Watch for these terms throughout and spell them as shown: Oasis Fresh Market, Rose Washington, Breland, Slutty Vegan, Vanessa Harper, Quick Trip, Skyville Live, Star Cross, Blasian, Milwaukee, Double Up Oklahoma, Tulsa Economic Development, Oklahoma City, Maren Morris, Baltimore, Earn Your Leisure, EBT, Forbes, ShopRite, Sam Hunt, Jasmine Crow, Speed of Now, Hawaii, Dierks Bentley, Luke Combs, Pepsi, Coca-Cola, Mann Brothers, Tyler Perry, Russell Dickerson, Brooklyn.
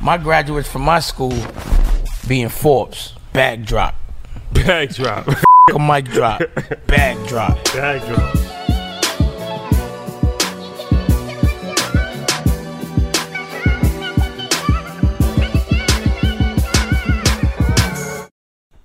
My graduates from my school being Forbes. Backdrop. Backdrop. A mic drop. Backdrop. Backdrop.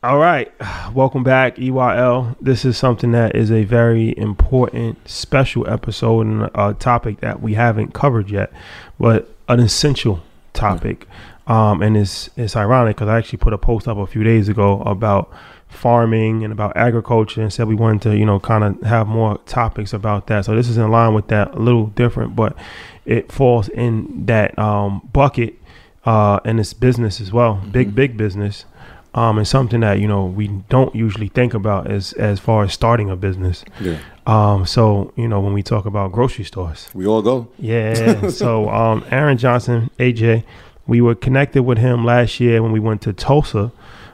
All right, welcome back, EYL. This is something that is a very important, special episode and a topic that we haven't covered yet, but an essential topic. And it's ironic because I actually put a post up a few days ago about farming and about agriculture and said we wanted to, you know, kind of have more topics about that. So this is in line with that, a little different, but it falls in that bucket and it's business as well, big business. And something that, you know, we don't usually think about as far as starting a business. Yeah. So, you know, when we talk about grocery stores. We all go. Yeah. So Aaron Johnson, AJ, we were connected with him last year when we went to Tulsa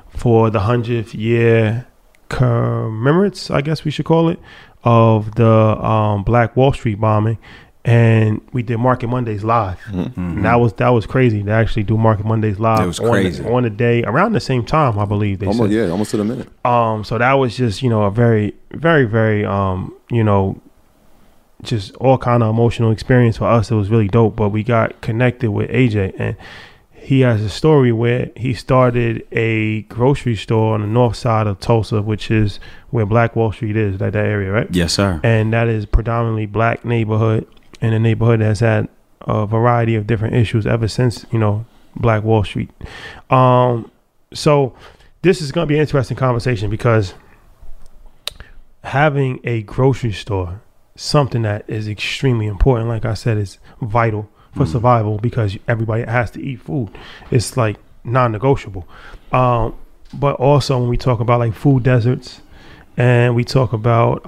for the 100th year commemorates, I guess we should call it, of the Black Wall Street bombing. And we did Market Mondays live. Mm-hmm. And that was crazy to actually do Market Mondays live. It was crazy. On the day around the same time, I believe they almost, said. Yeah, almost to the minute. So that was just, you know, a very, very, very, you know, just all kind of emotional experience for us. It was really dope. But we got connected with AJ, and he has a story where he started a grocery store on the north side of Tulsa, which is where Black Wall Street is, like that area, right? Yes, sir. And that is predominantly black neighborhood. In a neighborhood that's had a variety of different issues ever since, you know, Black Wall Street. So this is going to be an interesting conversation because having a grocery store, something that is extremely important, like I said, is vital for survival because everybody has to eat food. It's like non-negotiable. But also when we talk about like food deserts and we talk about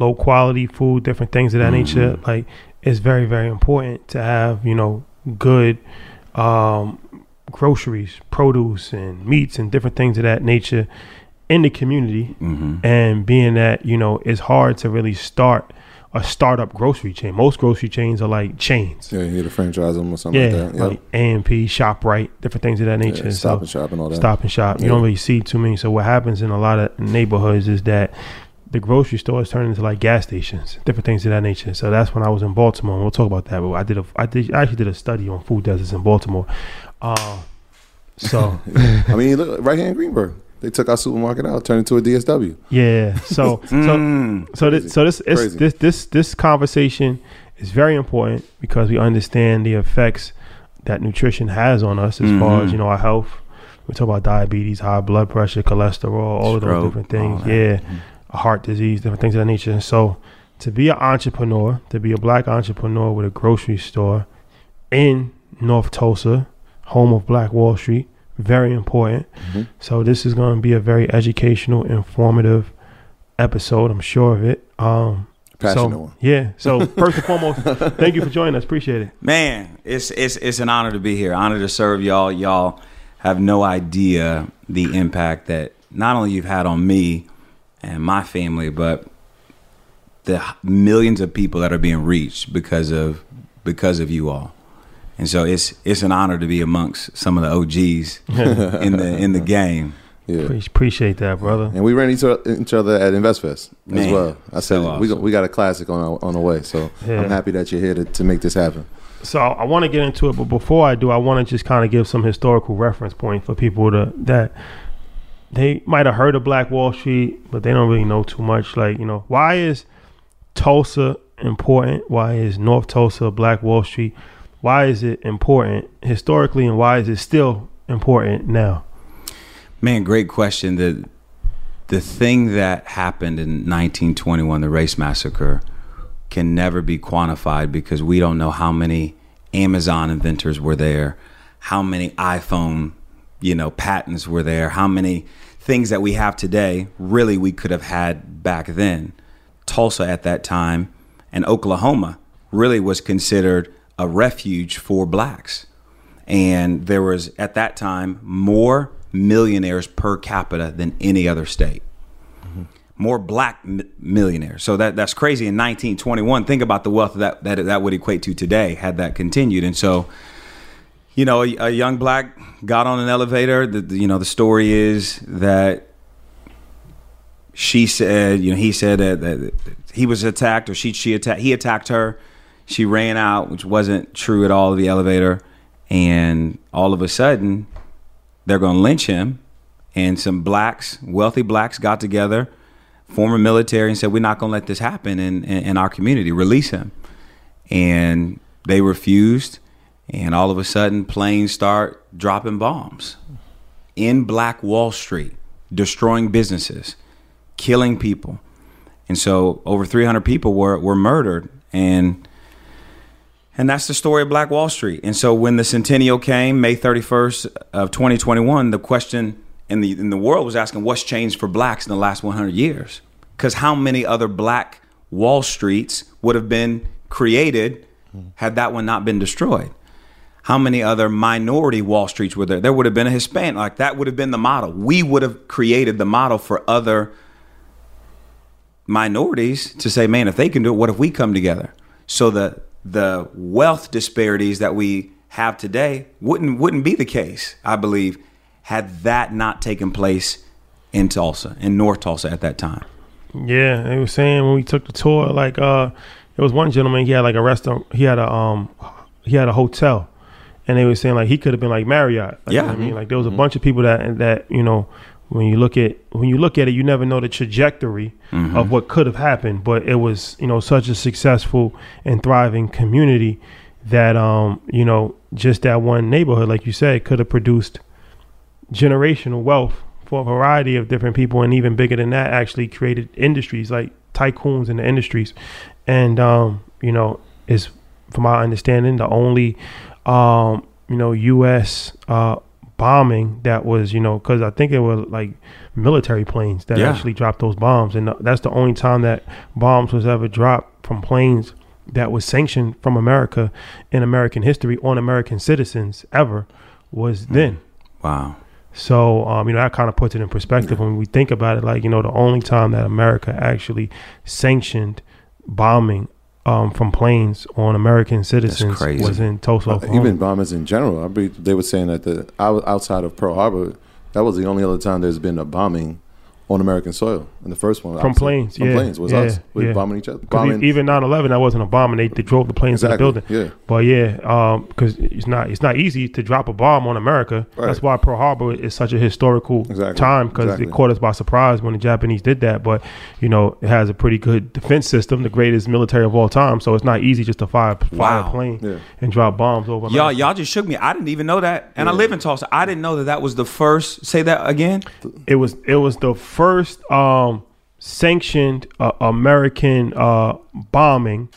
low quality food, different things of that nature, like, it's very, very important to have, you know, good groceries, produce and meats and different things of that nature in the community. Mm-hmm. And being that, you know, it's hard to really start a startup grocery chain. Most grocery chains are like chains. Yeah, you need to franchise them or something like that. Yeah, like A&P, ShopRite, different things of that nature. Yeah, Stop and Shop and all that. Stop and Shop. Yeah. You don't really see too many. So what happens in a lot of neighborhoods is that the grocery stores turn into like gas stations, different things of that nature. So that's when I was in Baltimore. And we'll talk about that. But I actually did a study on food deserts in Baltimore. So I mean, look, right here in Greenberg, they took our supermarket out, turned it into a DSW. Yeah. So this conversation is very important because we understand the effects that nutrition has on us as far as, you know, our health. We talk about diabetes, high blood pressure, cholesterol, all of those different things. Yeah. Heart disease, different things of that nature. So to be an entrepreneur, to be a black entrepreneur with a grocery store in North Tulsa, home of Black Wall Street, very important. Mm-hmm. So this is going to be a very educational, informative episode. I'm sure of it. Passionate one. Yeah. So first and foremost, thank you for joining us. Appreciate it. Man, it's an honor to be here. Honor to serve y'all. Y'all have no idea the impact that not only you've had on me and my family, but the millions of people that are being reached because of you all. And so it's an honor to be amongst some of the OGs in the game. Yeah. Appreciate that, brother. And we ran each other at InvestFest as well. I said, awesome. we got a classic on the way. So yeah. I'm happy that you're here to make this happen. So I want to get into it, but before I do, I want to just kind of give some historical reference point for people that they might have heard of Black Wall Street, but they don't really know too much. Like, why is Tulsa important? Why is North Tulsa, Black Wall Street, why is it important historically, and why is it still important now? Man, great question. The thing that happened in 1921, the race massacre, can never be quantified because we don't know how many Amazon inventors were there, how many iPhone, patents were there, how many things that we have today, really we could have had back then. Tulsa at that time and Oklahoma really was considered a refuge for blacks. And there was at that time more millionaires per capita than any other state. Mm-hmm. More black millionaires. So that's crazy. In 1921, think about the wealth that would equate to today had that continued. And so, a young black got on an elevator. The story is that she said, he said that he was attacked, or he attacked her. She ran out, which wasn't true at all, of the elevator. And all of a sudden, they're going to lynch him, and some blacks, wealthy blacks, got together, former military, and said, we're not going to let this happen in our community. Release him. And they refused, and all of a sudden, planes start dropping bombs in Black Wall Street, destroying businesses, killing people. And so over 300 people were murdered, and that's the story of Black Wall Street. And so when the centennial came, May 31st of 2021, the question in the world was asking, what's changed for blacks in the last 100 years? Because how many other Black Wall Streets would have been created had that one not been destroyed? How many other minority Wall Streets were there? There would have been a Hispanic. Like, that would have been the model. We would have created the model for other minorities to say, man, if they can do it, what if we come together? So the wealth disparities that we have today wouldn't be the case, I believe, had that not taken place in Tulsa, in North Tulsa at that time. Yeah, they were saying when we took the tour, like there was one gentleman, he had like a restaurant, he had a hotel, and they were saying like he could have been like Marriott. Like, yeah, you know what I mean, like there was a bunch of people that when you look at it, you never know the trajectory of what could have happened, but it was, such a successful and thriving community that, just that one neighborhood, like you said, could have produced generational wealth for a variety of different people. And even bigger than that, actually created industries, like tycoons in the industries. And, it's, from my understanding, the only, U.S., bombing that was, because I think it was like military planes that actually dropped those bombs, and that's the only time that bombs was ever dropped from planes that was sanctioned from America in American history on American citizens ever was then. Wow. So that kind of puts it in perspective when we think about it. Like, the only time that America actually sanctioned bombing from planes on American citizens was in Tulsa, Oklahoma. Even bombers in general. I believe they were saying that outside of Pearl Harbor, that was the only other time there's been a bombing on American soil. And the first one from planes, planes was us. We were bombing each other. Even 9/11, that wasn't a bombing. They drove the planes to the building. Yeah. But because it's not easy to drop a bomb on America. Right. That's why Pearl Harbor is such a historical time, because it caught us by surprise when the Japanese did that. But it has a pretty good defense system, the greatest military of all time. So it's not easy just to fire a plane and drop bombs over America. Y'all just shook me. I didn't even know that. And I live in Tulsa. I didn't know that was the first. Say that again. It was the first sanctioned American bombing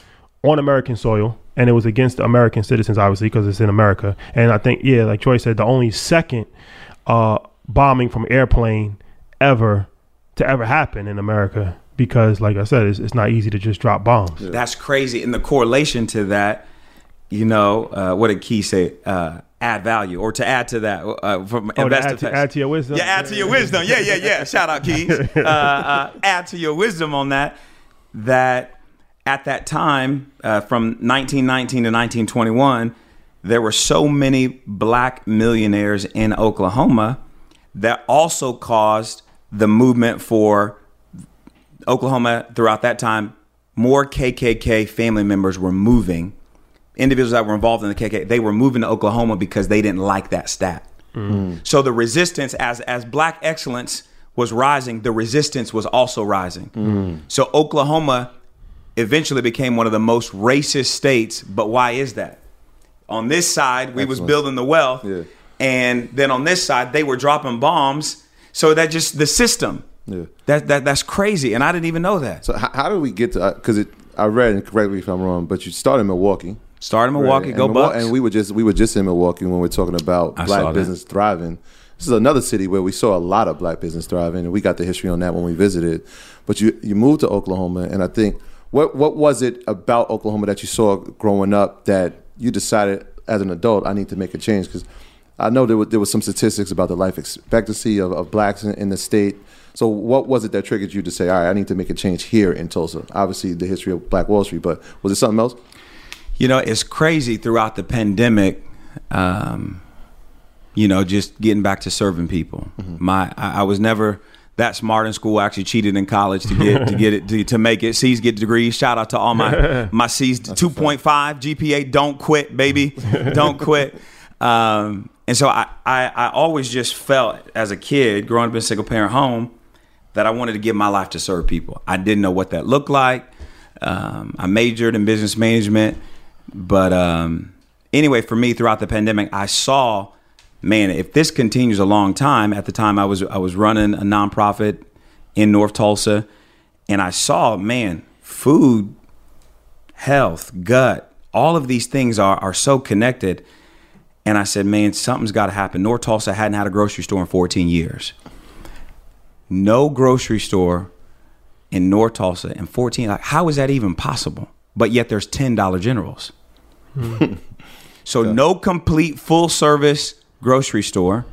on American soil, and it was against American citizens, obviously, because it's in America. And I think, yeah, like Troy said, the only second bombing from airplane ever to ever happen in America, because, like I said, it's not easy to just drop bombs. Yeah. That's crazy. And the correlation to that, you know, what did Key say? Add value, or to add to that from InvestFest. Add to your wisdom. Yeah, add to your wisdom. Yeah. Shout out, Keys. Add to your wisdom on that at that time, from 1919 to 1921, there were so many black millionaires in Oklahoma that also caused the movement for Oklahoma throughout that time. More KKK family members were moving. Individuals that were involved in the KKK, they were moving to Oklahoma because they didn't like that stat. Mm. So the resistance, as black excellence was rising, the resistance was also rising. Mm. So Oklahoma eventually became one of the most racist states. But why is that? On this side, we was building the wealth. Yeah. And then on this side, they were dropping bombs. So that just the system. Yeah. That's crazy. And I didn't even know that. So how do we get to, because I read, and correct me if I'm wrong, but you start in Milwaukee. Right. Go Bucks. And we were just in Milwaukee when we were talking about black business thriving. This is another city where we saw a lot of black business thriving, and we got the history on that when we visited. But you moved to Oklahoma, and I think what was it about Oklahoma that you saw growing up that you decided as an adult, I need to make a change? Because I know there was some statistics about the life expectancy of blacks in the state. So what was it that triggered you to say, all right, I need to make a change here in Tulsa? Obviously, the history of Black Wall Street, but was it something else? You know, it's crazy throughout the pandemic, you know, just getting back to serving people. Mm-hmm. I was never that smart in school. I actually cheated in college to make it. C's get degrees. Shout out to all my C's. 2.5 GPA. Don't quit, baby. Don't quit. And so I always just felt as a kid growing up in a single parent home that I wanted to give my life to serve people. I didn't know what that looked like. I majored in business management. But anyway, for me, throughout the pandemic, I saw, man, if this continues a long time. At the time, I was running a nonprofit in North Tulsa, and I saw, man, food, health, gut, all of these things are so connected. And I said, man, something's got to happen. North Tulsa hadn't had a grocery store in 14 years. No grocery store in North Tulsa in 14. Like, how is that even possible? But yet there's $10 Generals. Mm. So no complete full service grocery store,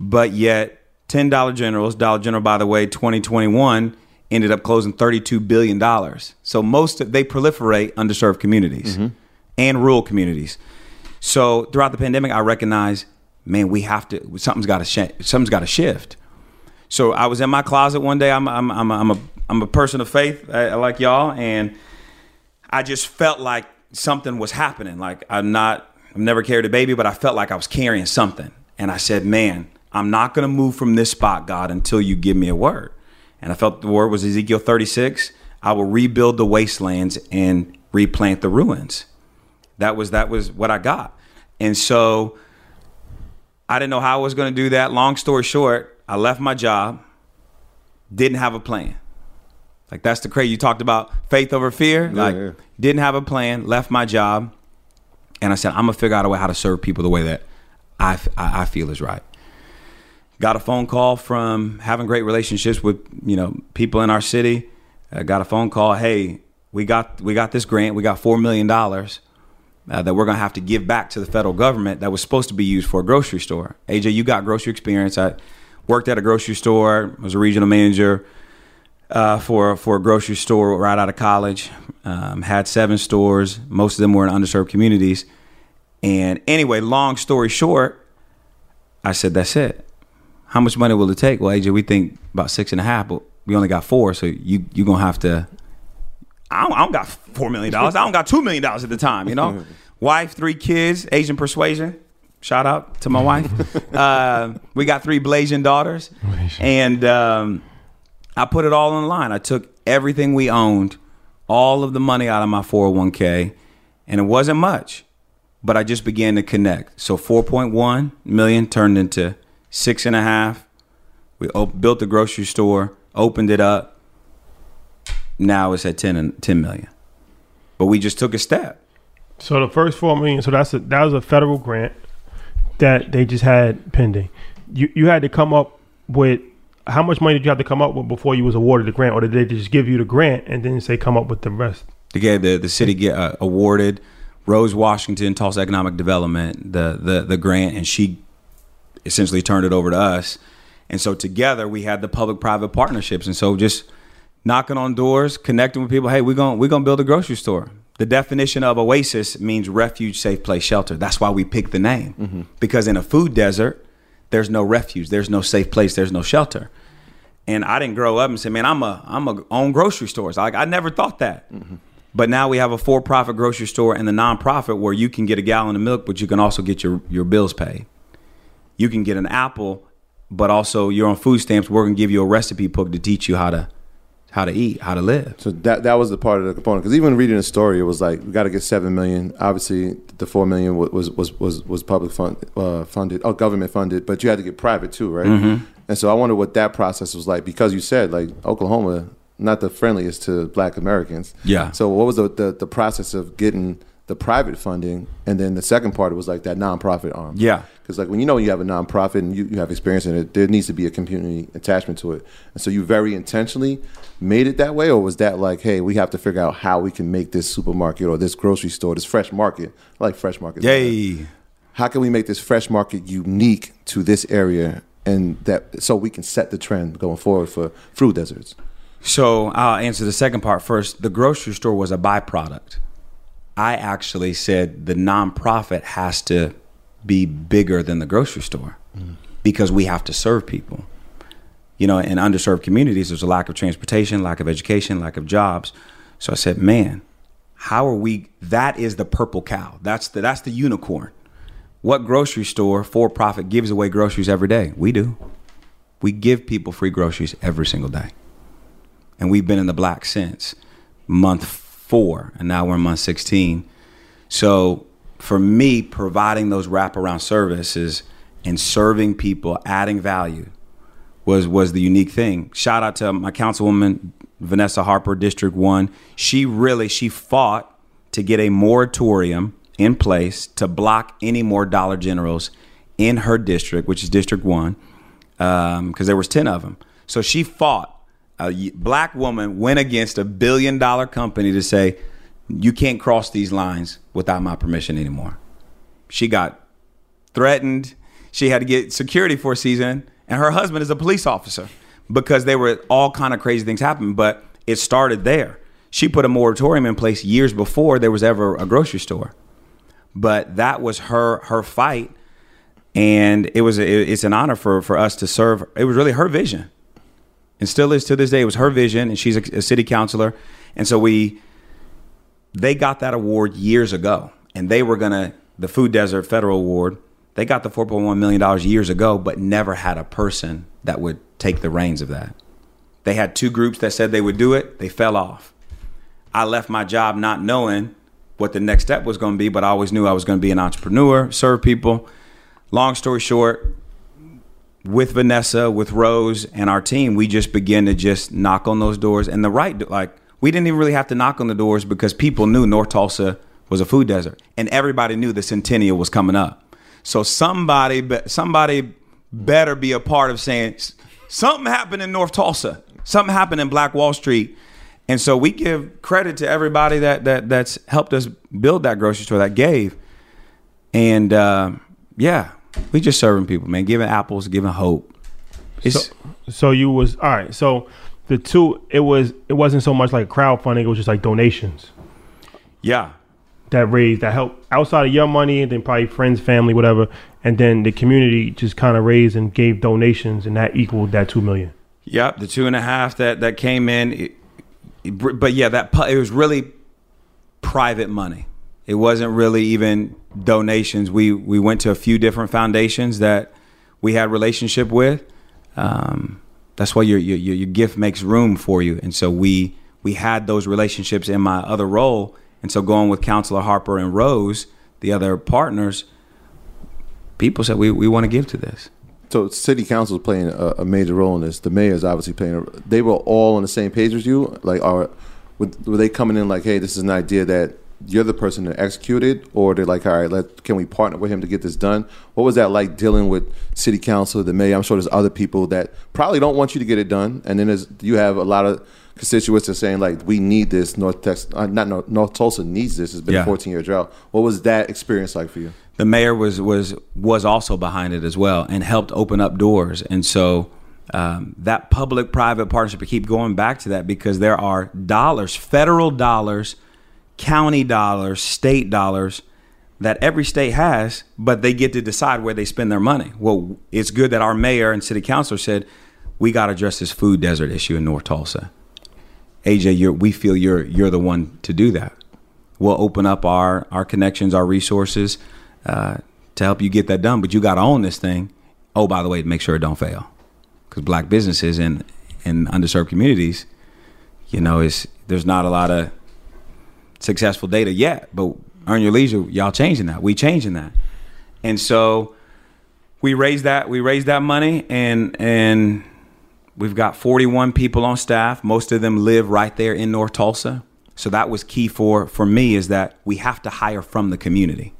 but yet $10 Generals. Dollar General, by the way, 2021 ended up closing $32 billion. So they proliferate underserved communities, mm-hmm, and rural communities. So throughout the pandemic, I recognized, man, something's got to shift. So I was in my closet one day. I'm a person of faith, like y'all, and I just felt like something was happening. Like, I've never carried a baby, but I felt like I was carrying something. And I said, man, I'm not going to move from this spot, God, until you give me a word. And I felt the word was Ezekiel 36. I will rebuild the wastelands and replant the ruins. That was what I got. And so I didn't know how I was going to do that. Long story short, I left my job, didn't have a plan. Like, that's the crazy. You talked about faith over fear. Didn't have a plan, left my job. And I said, I'm going to figure out a way how to serve people the way that I feel is right. Got a phone call from having great relationships with, you know, people in our city. Got a phone call. Hey, we got this grant. We got $4 million that we're going to have to give back to the federal government that was supposed to be used for a grocery store. AJ, you got grocery experience. I worked at a grocery store, was a regional manager for a grocery store right out of college. Had 7 stores. Most of them were in underserved communities. And anyway, long story short, I said, that's it. How much money will it take? Well, AJ, we think about 6.5, but we only got 4. So you're going to have to, I don't got $4 million. I don't got $2 million at the time, you know? Wife, 3 kids, Asian persuasion. Shout out to my wife. We got 3 Blasian daughters. And I put it all on the line. I took everything we owned, all of the money out of my 401k, and it wasn't much, but I just began to connect. So 4.1 million turned into 6.5. We built the grocery store, opened it up, Now it's at 10 million. But we just took a step. So the first 4 million, so that's that was a federal grant that they just had pending. You had to come up with, how much money did you have to come up with before you was awarded the grant, or did they just give you the grant and then say come up with the rest? They gave the city awarded Rose Washington, Tulsa Economic Development, the grant, and she essentially turned it over to us. And so together we had the public-private partnerships. And so just knocking on doors, connecting with people. Hey, we're gonna build a grocery store. The definition of Oasis means refuge, safe place, shelter. That's why we picked the name, because in a food desert, there's no refuge, there's no safe place, there's no shelter. And I didn't grow up and say, man, I'm a own grocery stores. I never thought that. But now we have a for-profit grocery store and the nonprofit where you can get a gallon of milk, but you can also get your bills paid. You can get an apple, but also you're on food stamps. We're gonna give you a recipe book to teach you how to eat, how to live. So that was the part of the component. Because even reading the story, it was like, we got to get 7 million. Obviously, the 4 million was public funded or government funded, but you had to get private too, right? And so I wonder what that process was like, because you said like Oklahoma, not the friendliest to Black Americans. Yeah. So what was the process of getting the private funding? And then the second part was like that nonprofit arm. Yeah. Because like when you have a nonprofit and you have experience in it, there needs to be a community attachment to it. And so you very intentionally made it that way, or was that like, hey, we have to figure out how we can make this supermarket or this grocery store, this fresh market, I like fresh market. Yay. How can we make this fresh market unique to this area, and that so we can set the trend going forward for food deserts? So I'll answer the second part first. The grocery store was a byproduct. I actually said the nonprofit has to be bigger than the grocery store because we have to serve people. You know, in underserved communities, there's a lack of transportation, lack of education, lack of jobs. So I said, man, how are we? That is the purple cow. That's the unicorn. What grocery store for-profit gives away groceries every day? We do. We give people free groceries every single day. And we've been in the black since month 4, and now we're in month 16. So for me, providing those wraparound services and serving people, adding value was the unique thing. Shout out to my councilwoman, Vanessa Harper, District 1. She fought to get a moratorium in place to block any more Dollar Generals in her district, which is District 1, because there was 10 of them. So she fought. A black woman went against a billion-dollar company to say, you can't cross these lines without my permission anymore. She got threatened. She had to get security for a season. And her husband is a police officer, because they were all kind of crazy things happening. But it started there. She put a moratorium in place years before there was ever a grocery store. But that was her fight. And it's an honor for us to serve. It was really her vision. And still is to this day. It was her vision, and she's a city councilor. And so they got that award years ago, and they were the Food Desert Federal Award, they got the $4.1 million years ago, but never had a person that would take the reins of that. They had two groups that said they would do it. They fell off. I left my job not knowing what the next step was going to be, but I always knew I was going to be an entrepreneur, serve people. Long story short, with Vanessa, with Rose and our team, we just begin to just knock on those doors. And we didn't even really have to knock on the doors, because people knew North Tulsa was a food desert, and everybody knew the centennial was coming up. So somebody better be a part of saying something happened in North Tulsa, something happened in Black Wall Street. And so we give credit to everybody that's helped us build that grocery store, that gave. And yeah. We just serving people, man. Giving apples, giving hope. So you was all right. So the two, it wasn't so much like crowdfunding. It was just like donations. Yeah, that helped outside of your money, and then probably friends, family, whatever, and then the community just kind of raised and gave donations, and that equaled that 2 million. Yep, the 2.5 that came in, but yeah, it was really private money. It wasn't really even donations. We went to a few different foundations that we had relationship with. That's why your gift makes room for you. And so we had those relationships in my other role. And so going with Counselor Harper and Rose, the other partners, people said, we want to give to this. So city council is playing a major role in this. The mayor is obviously playing. They were all on the same page with you. Like, were they coming in like, hey, this is an idea that you're the person that executed, or they're like, all right, can we partner with him to get this done? What was that like dealing with city council, the mayor? I'm sure there's other people that probably don't want you to get it done, and then you have a lot of constituents that are saying like, we need this. North Tulsa needs this. It's been a 14-year drought. What was that experience like for you? The mayor was also behind it as well and helped open up doors. And so that public-private partnership, I keep going back to that because there are dollars, federal dollars, county dollars, state dollars that every state has, but they get to decide where they spend their money. Well, it's good that our mayor and city councilor said, we got to address this food desert issue in North Tulsa. AJ, we feel you're the one to do that. We'll open up our connections, our resources, to help you get that done, but you got to own this thing. Oh, by the way, make sure it don't fail, because black businesses in underserved communities, there's not a lot of successful data yet. But Earn Your Leisure, y'all changing that. We changing that, and so we raised that money, and we've got 41 people on staff. Most of them live right there in North Tulsa, so that was key for me, is that we have to hire from the community.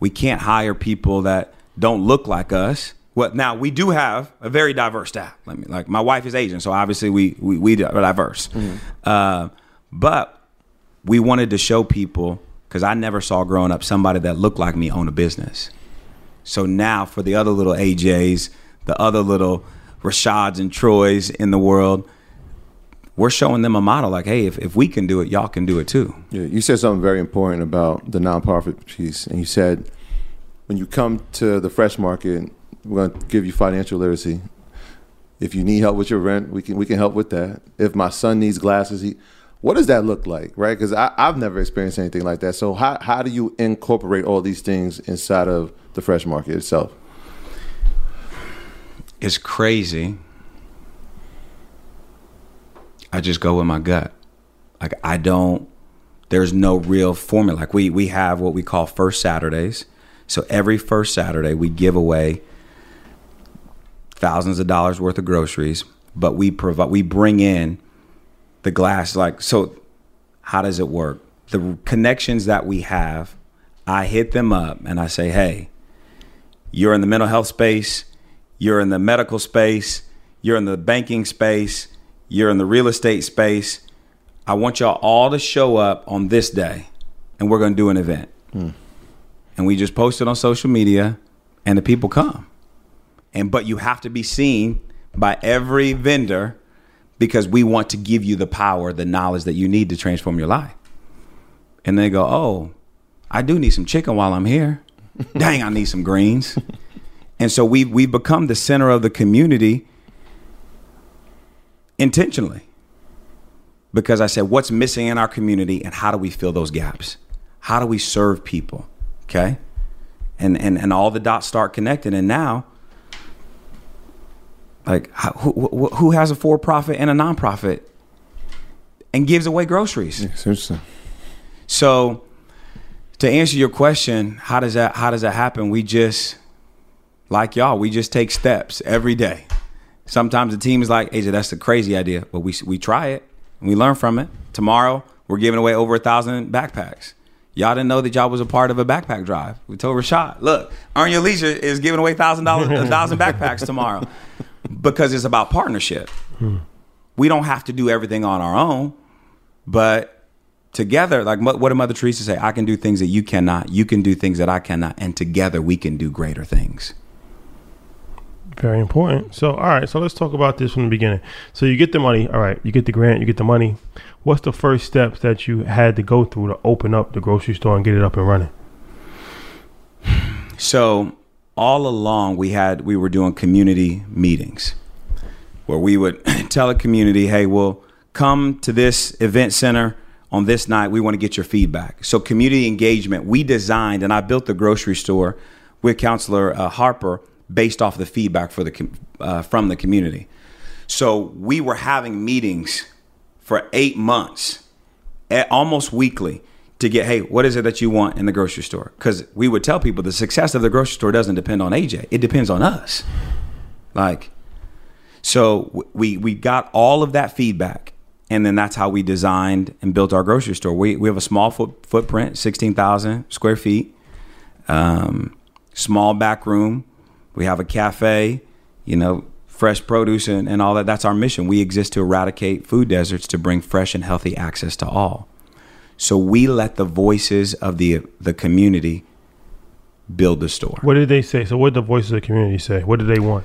We can't hire people that don't look like us. Well, now we do have a very diverse staff. Like my wife is Asian, so obviously we are diverse. Mm-hmm. But we wanted to show people, because I never saw growing up somebody that looked like me own a business. So now for the other little AJs, the other little Rashads and Troys in the world, we're showing them a model like, hey, if we can do it, y'all can do it too. Yeah, you said something very important about the nonprofit piece, and you said when you come to the fresh market, we're going to give you financial literacy. If you need help with your rent, we can help with that. If my son needs glasses, what does that look like, right? Because I've never experienced anything like that. So how do you incorporate all these things inside of the fresh market itself? It's crazy. I just go with my gut. Like, there's no real formula. Like we have what we call First Saturdays. So every first Saturday we give away thousands of dollars worth of groceries, but we bring in the glass. Like, so how does it work? The connections that we have, I hit them up and I say, hey, you're in the mental health space, you're in the medical space, you're in the banking space, you're in the real estate space. I want y'all all to show up on this day, and we're going to do an event. Mm. And we just post it on social media, and the people come. But you have to be seen by every vendor, because we want to give you the power, the knowledge that you need to transform your life. And they go, oh, I do need some chicken while I'm here. Dang, I need some greens. And so we've become the center of the community intentionally, because I said, what's missing in our community, and how do we fill those gaps? How do we serve people? Okay. And all the dots start connecting. And now, like, who has a for-profit and a non-profit and gives away groceries? Yeah, seriously. So to answer your question, how does that happen? We just, like y'all, we just take steps every day. Sometimes the team is like, AJ, that's a crazy idea. But we try it and we learn from it. Tomorrow, we're giving away over 1,000 backpacks. Y'all didn't know that y'all was a part of a backpack drive. We told Rashad, look, Earn Your Leisure is giving away $1,000 backpacks tomorrow, because it's about partnership. Hmm. We don't have to do everything on our own, but together, like what did Mother Teresa say? I can do things that you cannot. You can do things that I cannot. And together we can do greater things. Very important. So, all right. So let's talk about this from the beginning. So you get the money. All right. You get the grant. You get the money. What's the first steps that you had to go through to open up the grocery store and get it up and running? So all along we were doing community meetings where we would tell a community, hey, we'll come to this event center on this night. We want to get your feedback. So community engagement, we designed, and I built the grocery store with Counselor Harper, based off the feedback from the community. So we were having meetings for 8 months, almost weekly, to get, hey, what is it that you want in the grocery store? Because we would tell people the success of the grocery store doesn't depend on AJ. It depends on us. Like, so we got all of that feedback, and then that's how we designed and built our grocery store. We have a small footprint, 16,000 square feet, small back room. We have a cafe, you know, fresh produce and all that. That's our mission. We exist to eradicate food deserts, to bring fresh and healthy access to all. So we let the voices of the community build the store. What did they say? So what did the voices of the community say? What did they want?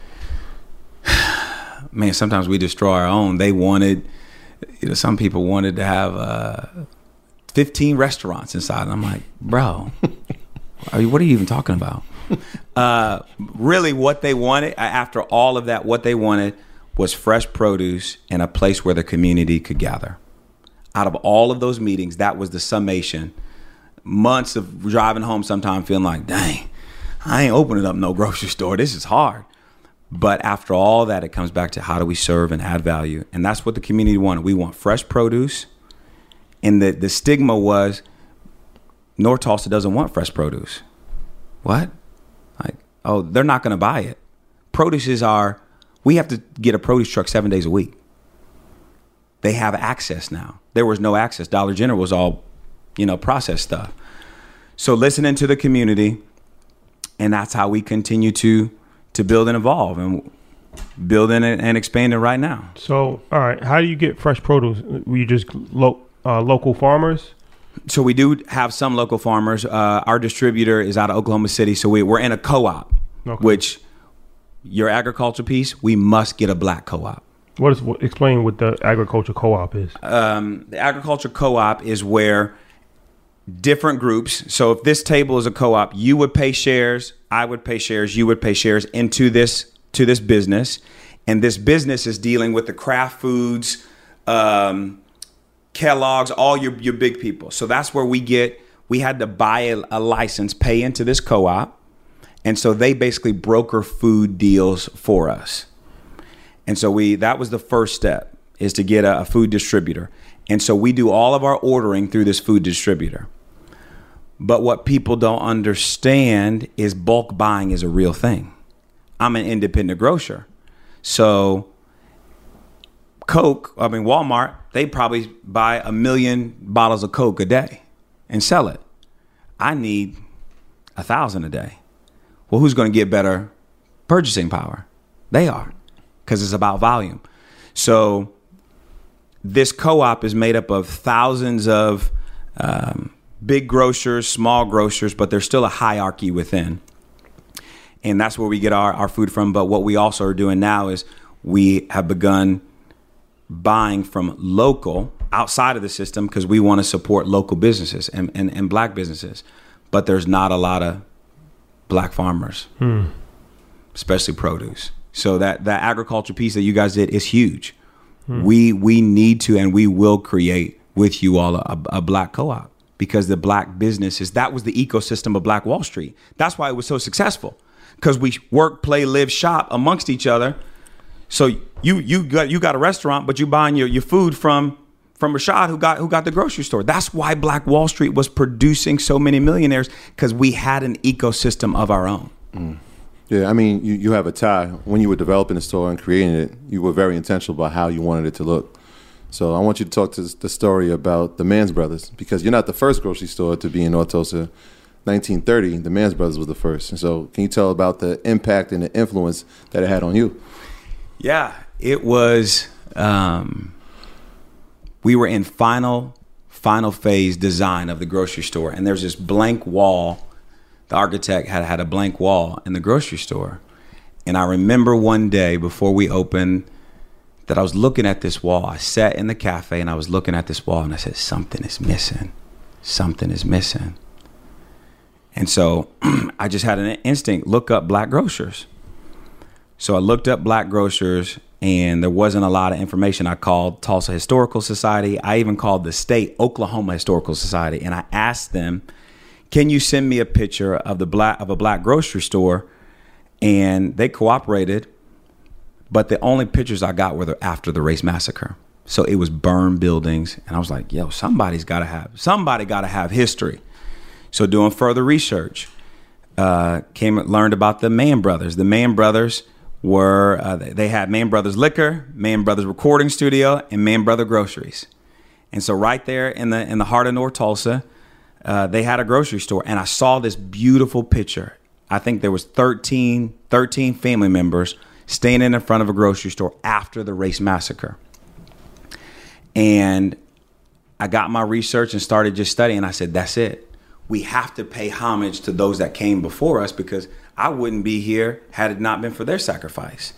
Man, sometimes we destroy our own. They wanted, you know, some people wanted to have 15 restaurants inside. And I'm like, bro, what are you even talking about? Really what they wanted, after all of that, what they wanted was fresh produce and a place where the community could gather. Out of all of those meetings, that was the summation. Months of driving home sometimes feeling like, dang, I ain't opening up no grocery store. This is hard. But after all that, it comes back to how do we serve and add value? And that's what the community wanted. We want fresh produce. And the stigma was, North Tulsa doesn't want fresh produce. What? Like, oh, they're not going to buy it. We have to get a produce truck 7 days a week. They have access now. There was no access. Dollar General was all, you know, processed stuff. So listening to the community, and that's how we continue to build and evolve and building and expanding right now. So, all right, how do you get fresh produce? Were you just local farmers? So we do have some local farmers. Our distributor is out of Oklahoma City, so we're in a co-op, okay. Which your agriculture piece, we must get a black co-op. Explain what the agriculture co-op is. The agriculture co-op is where different groups, so if this table is a co-op, you would pay shares, I would pay shares, you would pay shares into this business, and this business is dealing with the Kraft Foods, Kellogg's, all your big people. So that's where we had to buy a license, pay into this co-op. And so they basically broker food deals for us. And so that was the first step, is to get a food distributor. And so we do all of our ordering through this food distributor. But what people don't understand is bulk buying is a real thing. I'm an independent grocer. So Walmart, they probably buy 1 million bottles of Coke a day and sell it. I need 1,000 a day. Well, who's going to get better purchasing power? They are, because it's about volume. So this co-op is made up of thousands of big grocers, small grocers, but there's still a hierarchy within. And that's where we get our food from. But what we also are doing now is we have begun buying from local outside of the system, because we want to support local businesses and black businesses. But there's not a lot of black farmers, especially produce. So that agriculture piece that you guys did is huge. We need to, and we will create with you all a black co-op, because the black businesses, that was the ecosystem of Black Wall Street. That's why it was so successful, because we work, play, live, shop amongst each other. So you got a restaurant, but you buying your food from Rashad who got the grocery store. That's why Black Wall Street was producing so many millionaires, because we had an ecosystem of our own. Yeah, I mean, you have a tie. When you were developing the store and creating it, you were very intentional about how you wanted it to look. So I want you to talk to the story about the Mann Brothers, because you're not the first grocery store to be in North Tulsa. 1930, the Mann Brothers was the first. And so can you tell about the impact and the influence that it had on you? Yeah, it was, we were in final phase design of the grocery store. And there's this blank wall. The architect had a blank wall in the grocery store. And I remember one day before we opened that I was looking at this wall. I sat in the cafe and I was looking at this wall and I said, something is missing. Something is missing. And so I just had an instinct, look up black grocers. So I looked up black grocers, and there wasn't a lot of information. I called Tulsa Historical Society. I even called the state, Oklahoma Historical Society, and I asked them, can you send me a picture of a black grocery store? And they cooperated, but the only pictures I got were after the race massacre. So it was burned buildings, and I was like, yo, somebody gotta have history. So doing further research, learned about the Mann Brothers. The Mann Brothers were, they had Mann Brothers Liquor, Mann Brothers Recording Studio, and Mann Brother Groceries. And so right there in the heart of North Tulsa, they had a grocery store. And I saw this beautiful picture. I think there was 13 family members standing in front of a grocery store after the race massacre. And I got my research and started just studying. I said, that's it. We have to pay homage to those that came before us, because I wouldn't be here had it not been for their sacrifice.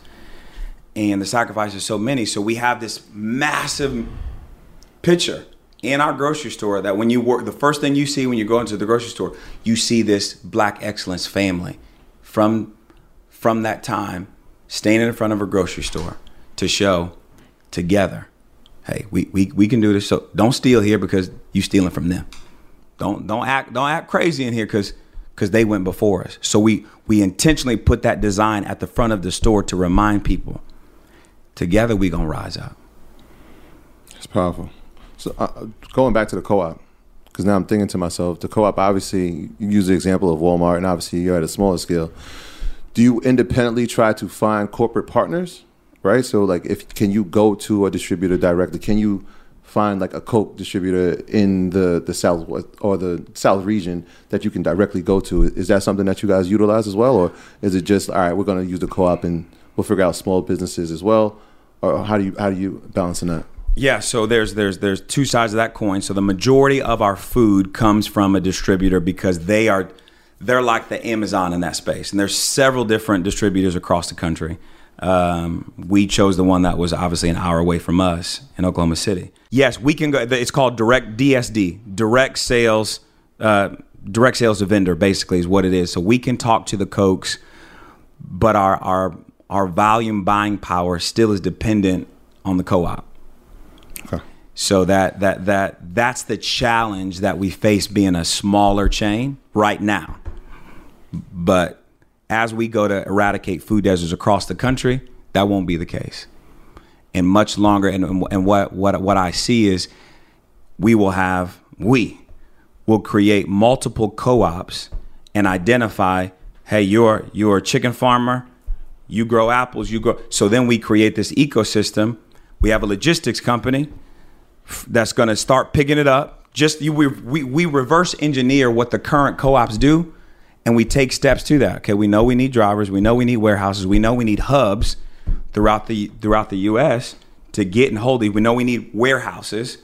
And the sacrifices are so many. So we have this massive picture in our grocery store that when you work, the first thing you see when you go into the grocery store, you see this Black excellence family from that time standing in front of a grocery store to show together, hey, we can do this. So don't steal here because you're stealing from them. Don't act crazy in here because they went before us. So we intentionally put that design at the front of the store to remind people, together we gonna rise up. That's powerful. So going back to the co-op, because now I'm thinking to myself, the co-op, obviously you use the example of Walmart, and obviously you're at a smaller scale. Do you independently try to find corporate partners, right? So like, can you go to a distributor directly? Can you find like a Coke distributor in the South or the South region that you can directly go to? Is that something that you guys utilize as well? Or is it just, all right, we're going to use the co-op and we'll figure out small businesses as well? Or how do you balance that? Yeah, so there's two sides of that coin. So the majority of our food comes from a distributor because they're like the Amazon in that space. And there's several different distributors across the country. We chose the one that was obviously an hour away from us in Oklahoma City. Yes, we can go. It's called direct DSD, direct sales to vendor, basically is what it is. So we can talk to the Cokes, but our volume buying power still is dependent on the co-op. Okay. So that's the challenge that we face being a smaller chain right now. But as we go to eradicate food deserts across the country, that won't be the case. And much longer, and what I see is we will create multiple co-ops and identify, hey, you're a chicken farmer, you grow apples, you grow. So then we create this ecosystem. We have a logistics company that's going to start picking it up. We reverse engineer what the current co-ops do. And we take steps to that. Okay, we know we need drivers. We know we need warehouses. We know we need hubs throughout the U.S. to get and hold these. We know we need warehouses.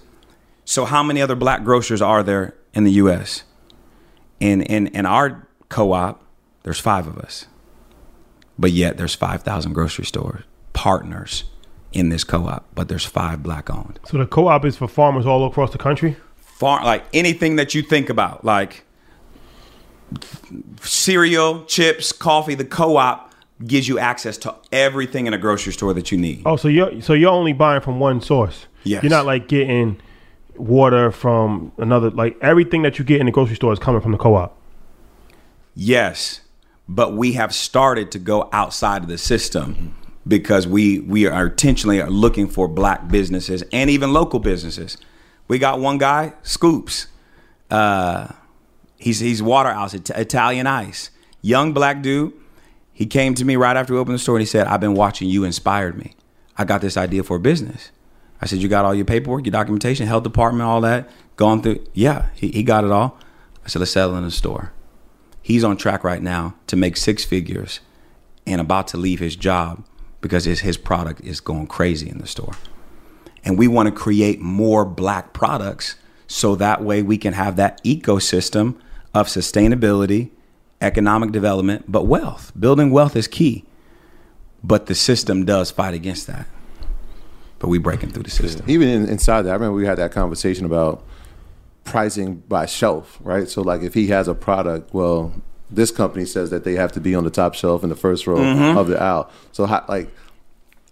So how many other Black grocers are there in the U.S.? In our co-op, there's 5 of us. But yet there's 5,000 grocery store partners in this co-op, but there's 5 Black owned. So the co-op is for farmers all across the country? Like anything that you think about, like cereal, chips, coffee, the co-op gives you access to everything in a grocery store that you need. Oh, so you're only buying from one source. Yes. You're not like getting water from another, like everything that you get in the grocery store is coming from the co-op. Yes, but we have started to go outside of the system, mm-hmm, because we are intentionally looking for Black businesses and even local businesses. We got one guy, Scoops, He's Water House, Italian Ice. Young Black dude. He came to me right after we opened the store and he said, I've been watching you, inspired me. I got this idea for a business. I said, you got all your paperwork, your documentation, health department, all that? Gone through? Yeah, he got it all. I said, let's settle in the store. He's on track right now to make 6 figures and about to leave his job because his product is going crazy in the store. And we want to create more Black products so that way we can have that ecosystem of sustainability, economic development, but wealth. Building wealth is key. But the system does fight against that. But we're breaking through the system. Even inside that, I remember we had that conversation about pricing by shelf, right? So like if he has a product, well, this company says that they have to be on the top shelf in the first row, mm-hmm, of the aisle. So how, like,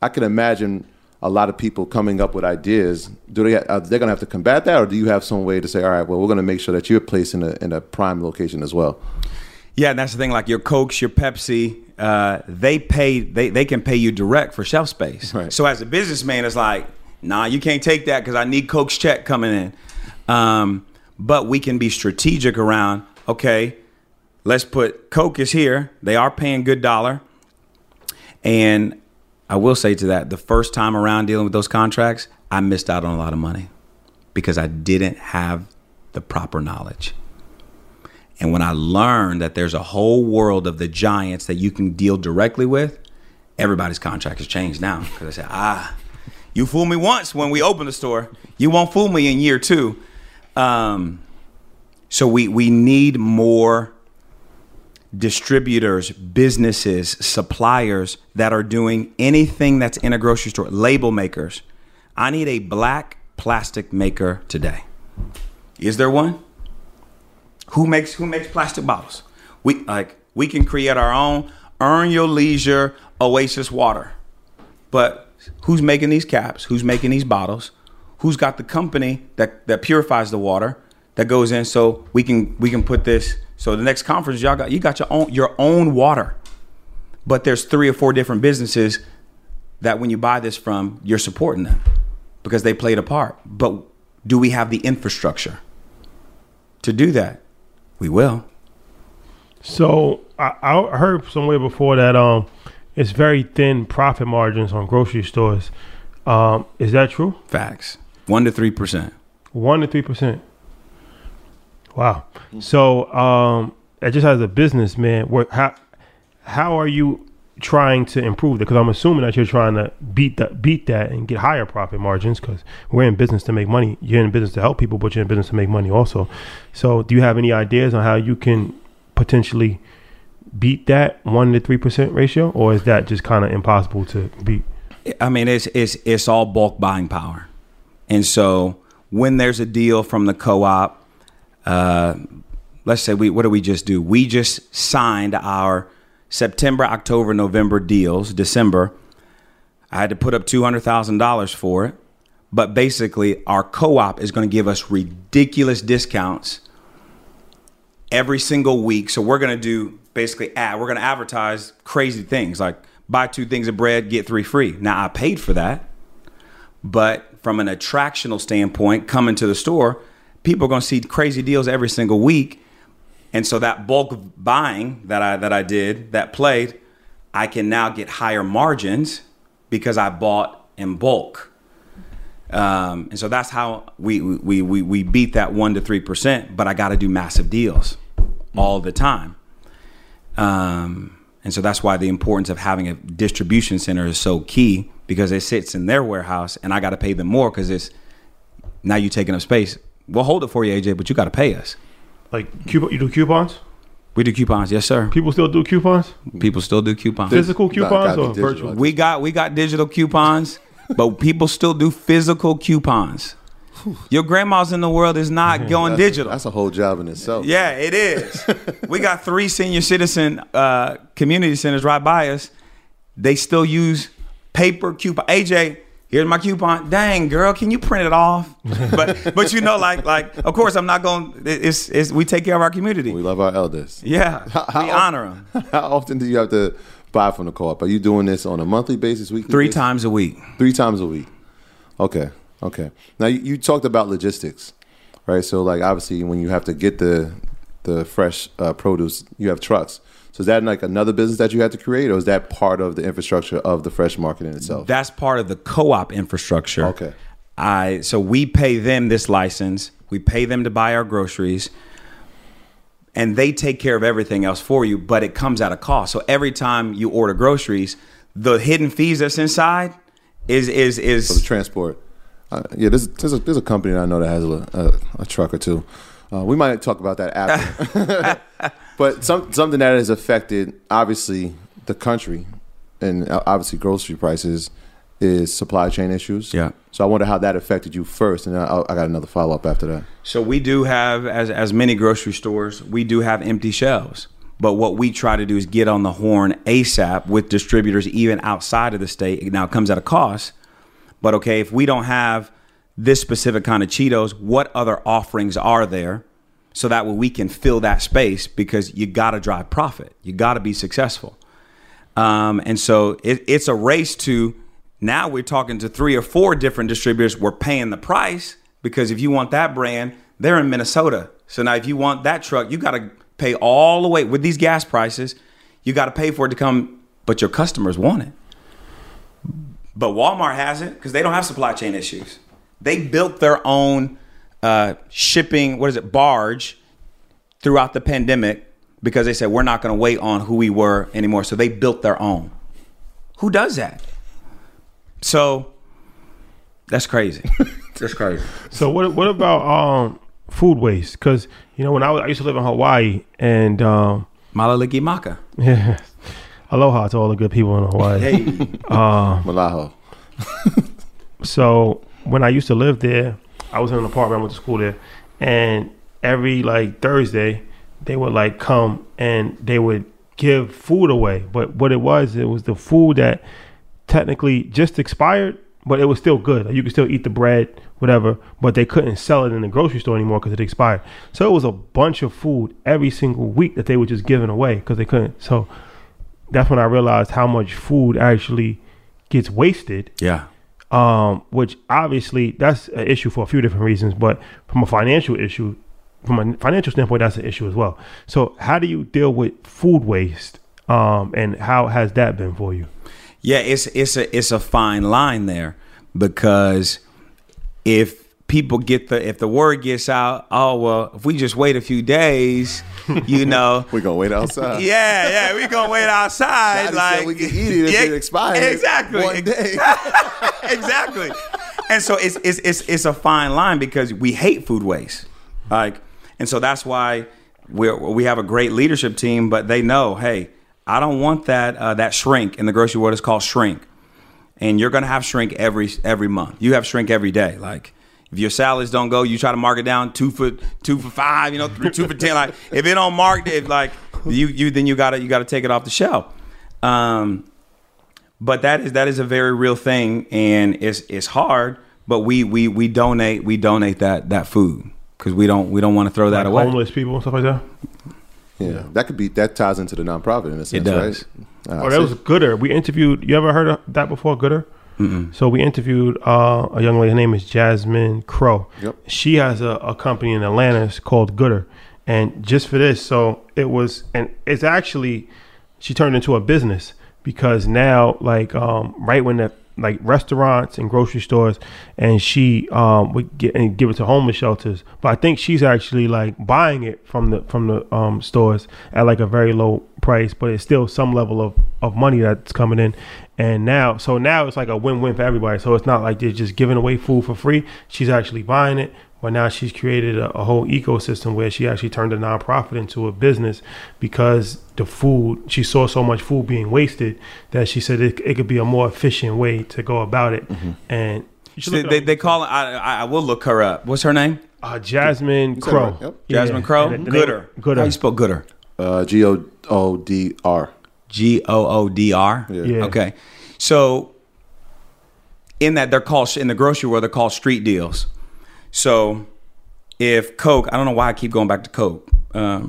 I can imagine a lot of people coming up with ideas. Do they are they gonna have to combat that, or do you have some way to say, all right, well, we're gonna make sure that you're placed in a prime location as well? Yeah, and that's the thing. Like your Cokes, your Pepsi, they can pay you direct for shelf space. Right. So as a businessman, it's like, nah, you can't take that because I need Coke's check coming in. But we can be strategic around. Okay, let's put Coke is here. They are paying good dollar. And I will say to that, the first time around dealing with those contracts, I missed out on a lot of money because I didn't have the proper knowledge. And when I learned that there's a whole world of the giants that you can deal directly with, everybody's contract has changed now. Because I said, you fooled me once when we opened the store. You won't fool me in year two. So we need more distributors, businesses, suppliers that are doing anything that's in a grocery store. Label makers. I need a black plastic maker today. Is there one? Who makes plastic bottles? We can create our own Earn Your Leisure Oasis water. But who's making these caps? Who's making these bottles? Who's got the company that purifies the water that goes in so we can put this? So the next conference, you got your own water. But there's 3 or 4 different businesses that when you buy this from, you're supporting them because they played a part. But do we have the infrastructure to do that? We will. So I heard somewhere before that it's very thin profit margins on grocery stores. Is that true? Facts. 1 to 3%. 1 to 3%. Wow. So just as a businessman, how are you trying to improve that? Because I'm assuming that you're trying to beat that and get higher profit margins, because we're in business to make money. You're in business to help people, but you're in business to make money also. So do you have any ideas on how you can potentially beat that 1 to 3% ratio, or is that just kind of impossible to beat? I mean, it's all bulk buying power. And so when there's a deal from the co-op, let's say what do we just do? We just signed our September, October, November deals. December, I had to put up $200,000 for it. But basically, our co-op is going to give us ridiculous discounts every single week. So we're going to do we're going to advertise crazy things like buy 2 things of bread, get 3 free. Now, I paid for that. But from an attractional standpoint, coming to the store, people are going to see crazy deals every single week. And so that bulk buying that I did, that played, I can now get higher margins because I bought in bulk. And so that's how we beat that 1 to 3%, but I got to do massive deals all the time. And so that's why the importance of having a distribution center is so key, because it sits in their warehouse and I got to pay them more because it's now you're taking up space. We'll hold it for you, AJ, but you got to pay us. Like, you do coupons? We do coupons, yes, sir. People still do coupons? People still do coupons. Physical coupons or virtual? We got digital coupons, but people still do physical coupons. Your grandma's in the world is not going digital. That's a whole job in itself. Yeah, it is. We got 3 senior citizen community centers right by us. They still use paper coupon. AJ, here's my coupon. Dang, girl, can you print it off? But you know, like of course I'm not going. It's we take care of our community. We love our elders. Yeah, we honor them. How often do you have to buy from the co-op? Are you doing this on a monthly basis, weekly? 3 times a week. 3 times a week. Okay. Now you talked about logistics, right? So like obviously when you have to get the fresh produce, you have trucks. So is that like another business that you had to create, or is that part of the infrastructure of the fresh market in itself? That's part of the co-op infrastructure. Okay. So we pay them this license. We pay them to buy our groceries, and they take care of everything else for you, but it comes at a cost. So every time you order groceries, the hidden fees that's inside is for the transport. Yeah, there's a company that I know that has a truck or two. We might talk about that after. But something that has affected, obviously, the country and obviously grocery prices is supply chain issues. Yeah. So I wonder how that affected you first, and I got another follow-up after that. So we do have, as many grocery stores, we do have empty shelves. But what we try to do is get on the horn ASAP with distributors even outside of the state. Now, it comes at a cost, but, okay, if we don't have this specific kind of Cheetos, what other offerings are there? So that way we can fill that space, because you got to drive profit. You got to be successful. And so it's a race to, now we're talking to 3 or 4 different distributors. We're paying the price, because if you want that brand, they're in Minnesota. So now if you want that truck, you got to pay all the way with these gas prices. You got to pay for it to come but your customers want it. But Walmart hasn't, because they don't have supply chain issues. They built their own shipping, barge throughout the pandemic, because they said, we're not going to wait on who we were anymore. So they built their own. Who does that? So that's crazy. That's crazy. So what about food waste? Because, you know, when I used to live in Hawaii and... Malaliki Maka. Yeah. Aloha to all the good people in Hawaii. Hey. Malaho. So when I used to live there, I was in an apartment. I went to school there. And every Thursday, they would come and they would give food away. But what it was the food that technically just expired, but it was still good. You could still eat the bread, whatever, but they couldn't sell it in the grocery store anymore because it expired. So it was a bunch of food every single week that they were just giving away because they couldn't. So that's when I realized how much food actually gets wasted. Yeah. Which obviously that's an issue for a few different reasons, but from a financial standpoint, that's an issue as well. So how do you deal with food waste, and how has that been for you? Yeah, it's a fine line there, because if people if the word gets out, oh, well, if we just wait a few days, you know. We're going to wait outside. Yeah, we're going to wait outside. Daddy said we can eat it if it expires. Exactly. One day. Exactly. And so it's a fine line, because we hate food waste. And so that's why we have a great leadership team, but they know, hey, I don't want that shrink in the grocery world. It's called shrink. And you're going to have shrink every month. You have shrink every day. If your salads don't go, you try to mark it down 2 for $5, 2 for $10. If it don't mark it, then you gotta take it off the shelf. But that is a very real thing, and it's hard. But we donate that food, because we don't want to throw that away. Homeless people and stuff like that. Yeah, that ties into the nonprofit in a sense, right? That was Goodr. We interviewed. You ever heard of that before, Goodr? Mm-mm. So we interviewed a young lady. Her name is Jasmine Crow. Yep. She has a company in Atlanta called Goodr, and just for this, she turned into a business, because now right when the restaurants and grocery stores, and she would give it to homeless shelters. But I think she's actually buying it from the stores at a very low price, but it's still some level of money that's coming in. And now it's a win-win for everybody. So it's not they're just giving away food for free. She's actually buying it. But now she's created a whole ecosystem where she actually turned a nonprofit into a business, because the food, she saw so much food being wasted that she said it could be a more efficient way to go about it. Mm-hmm. And they call it. I will look her up. What's her name? Jasmine Crow. Right? Yep. Jasmine Crow. Goodr. Goodr. How do you spell Goodr? Goodr. Goodr. Yeah. Okay. So in that, they're called in the grocery world, they're called street deals. So if Coke, I don't know why I keep going back to Coke. I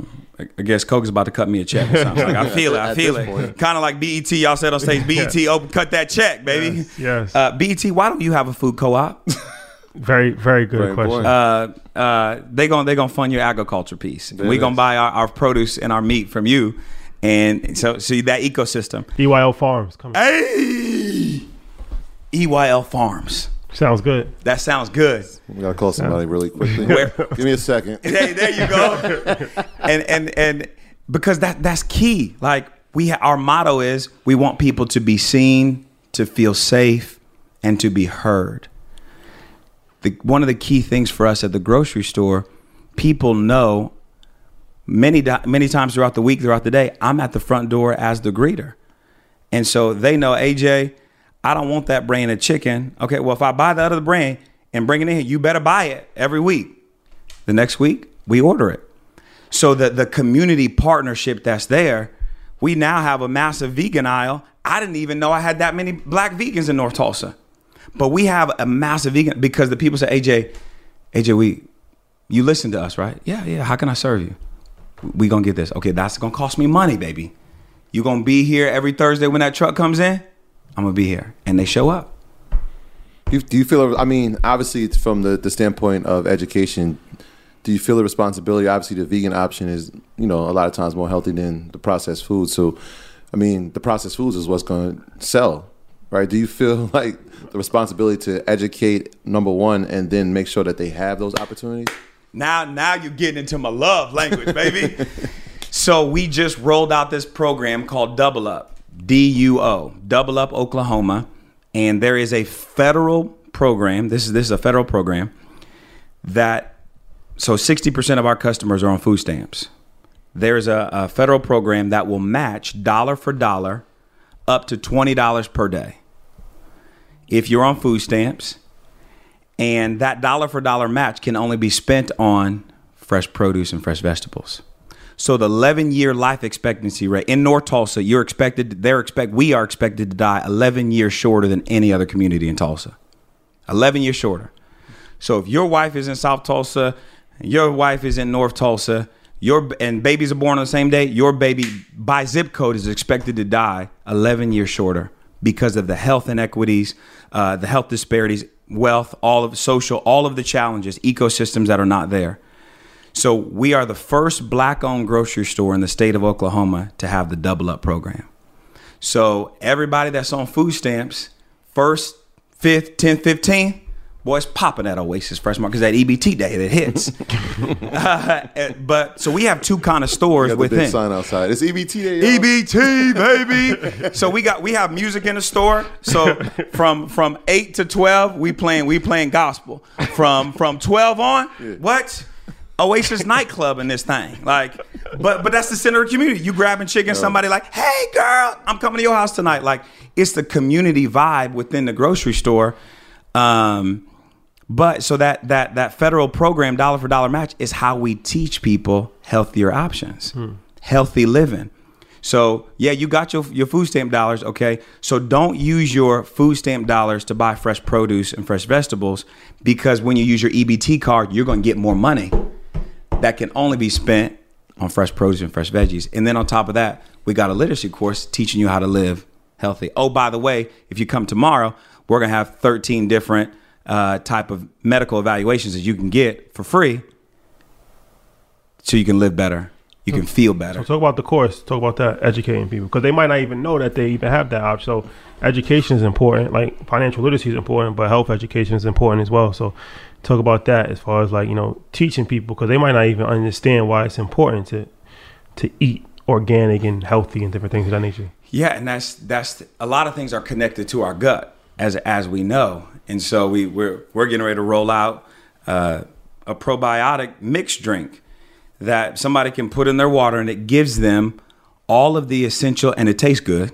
guess Coke is about to cut me a check or something. I feel it. Kind of like BET, y'all said on stage, BET, cut that check, baby. Yes. BET, why don't you have a food co-op? Very, very good question. They're gonna fund your agriculture piece. We're gonna buy our produce and our meat from you. And so see that ecosystem. EYL Farms. Come on. Hey! EYL Farms. Sounds good. That sounds good. We gotta call somebody really quickly. Give me a second. Hey, there you go. and because that's key. Our motto is we want people to be seen, to feel safe, and to be heard. One of the key things for us at the grocery store, people know many times throughout the week, throughout the day, I'm at the front door as the greeter, and so they know AJ. I don't want that brand of chicken. Okay, well, if I buy the other brand and bring it in here, you better buy it every week. The next week, we order it. So the community partnership that's there, we now have a massive vegan aisle. I didn't even know I had that many black vegans in North Tulsa. But we have a massive vegan, because the people say, AJ, you listen to us, right? Yeah, how can I serve you? We gonna get this. Okay, that's gonna cost me money, baby. You gonna be here every Thursday when that truck comes in? I'm going to be here. And they show up. Do you feel, obviously it's from the standpoint of education, do you feel the responsibility? Obviously the vegan option is, a lot of times more healthy than the processed food. So I mean, the processed foods is what's going to sell, right? Do you feel like the responsibility to educate, number one, and then make sure that they have those opportunities? Now you're getting into my love language, baby. So we just rolled out this program called Double Up, DUO, Double Up Oklahoma. And there is a federal program. This is a federal program that, so 60% of our customers are on food stamps. There's a federal program that will match dollar for dollar up to $20 per day if you're on food stamps. And that dollar for dollar match can only be spent on fresh produce and fresh vegetables. So the 11-year life expectancy rate in North Tulsa, we are expected to die 11 years shorter than any other community in Tulsa. 11 years shorter. So if your wife is in South Tulsa, your wife is in North Tulsa, and babies are born on the same day, your baby by zip code is expected to die 11 years shorter because of the health inequities, the health disparities, wealth, all of the challenges, ecosystems that are not there. So we are the first black-owned grocery store in the state of Oklahoma to have the Double Up program. So everybody that's on food stamps, first, fifth, 10th, 15th, boy, it's popping at Oasis Fresh Market because that EBT day that hits. So we have two kind of stores you got within. Big sign outside. It's EBT day. Y'all. EBT baby. So we have music in the store. So from 8 to 12, we playing gospel. From 12 on, yeah. What? Oasis nightclub in this thing. Like, but that's the center of the community. You grabbing chicken, Somebody like, hey girl, I'm coming to your house tonight. Like, it's the community vibe within the grocery store. But so that federal program, dollar for dollar match, is how we teach people healthier options, healthy living. So yeah, you got your food stamp dollars, okay? So don't use your food stamp dollars to buy fresh produce and fresh vegetables, because when you use your EBT card, you're going to get more money that can only be spent on fresh produce and fresh veggies. And then on top of that, we got a literacy course teaching you how to live healthy. Oh, by the way, if you come tomorrow, we're going to have 13 different type of medical evaluations that you can get for free, so you can live better, you can feel better. So talk about the course, talk about that, educating people, because they might not even know that they even have that option. So education is important, like financial literacy is important, but health education is important as well. So talk about that as far as like, you know, teaching people, because they might not even understand why it's important to eat organic and healthy and different things of that nature. Yeah, and that's a lot of things are connected to our gut, as we know. And so we're getting ready to roll out a probiotic mixed drink that somebody can put in their water, and it gives them all of the essential, and it tastes good,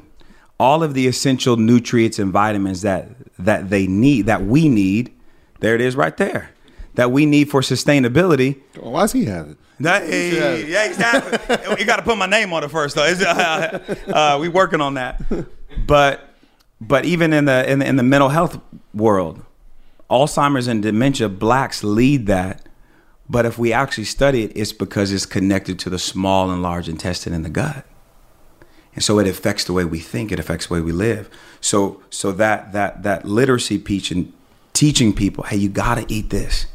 all of the essential nutrients and vitamins that they need, that we need. There it is right there, that we need for sustainability. Why does he have it? Yeah, exactly. You got to put my name on it first, though. We working on that. But even in the mental health world, Alzheimer's and dementia, blacks lead that. But if we actually study it, it's because it's connected to the small and large intestine in the gut. And so it affects the way we think, it affects the way we live. So that literacy piece and teaching people, hey, you gotta eat this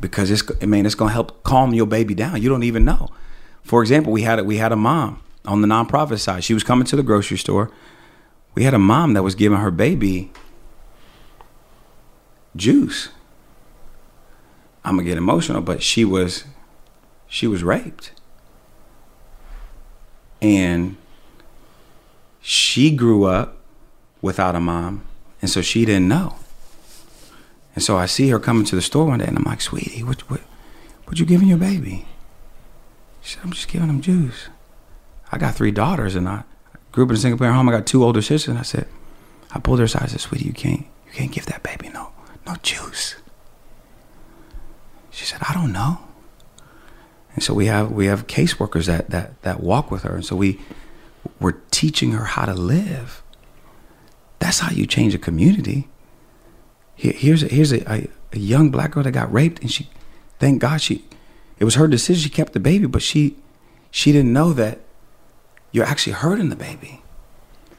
because it's gonna help calm your baby down. You don't even know. For example, we had a mom on the nonprofit side. She was coming to the grocery store. We had a mom that was giving her baby juice. I'm gonna get emotional, but she was raped. And she grew up without a mom, and so she didn't know. And so I see her coming to the store one day, and I'm like, sweetie, what you giving your baby? She said, I'm just giving him juice. I got 3 daughters, and I grew up in a single parent home. I got 2 older sisters, and I said, I pulled her aside and said, sweetie, you can't give that baby no juice. She said, I don't know. And so we have caseworkers that walk with her. And so we're teaching her how to live. That's how you change a community. Here's a young black girl that got raped, and she, thank God, it was her decision. She kept the baby, but she didn't know that you're actually hurting the baby,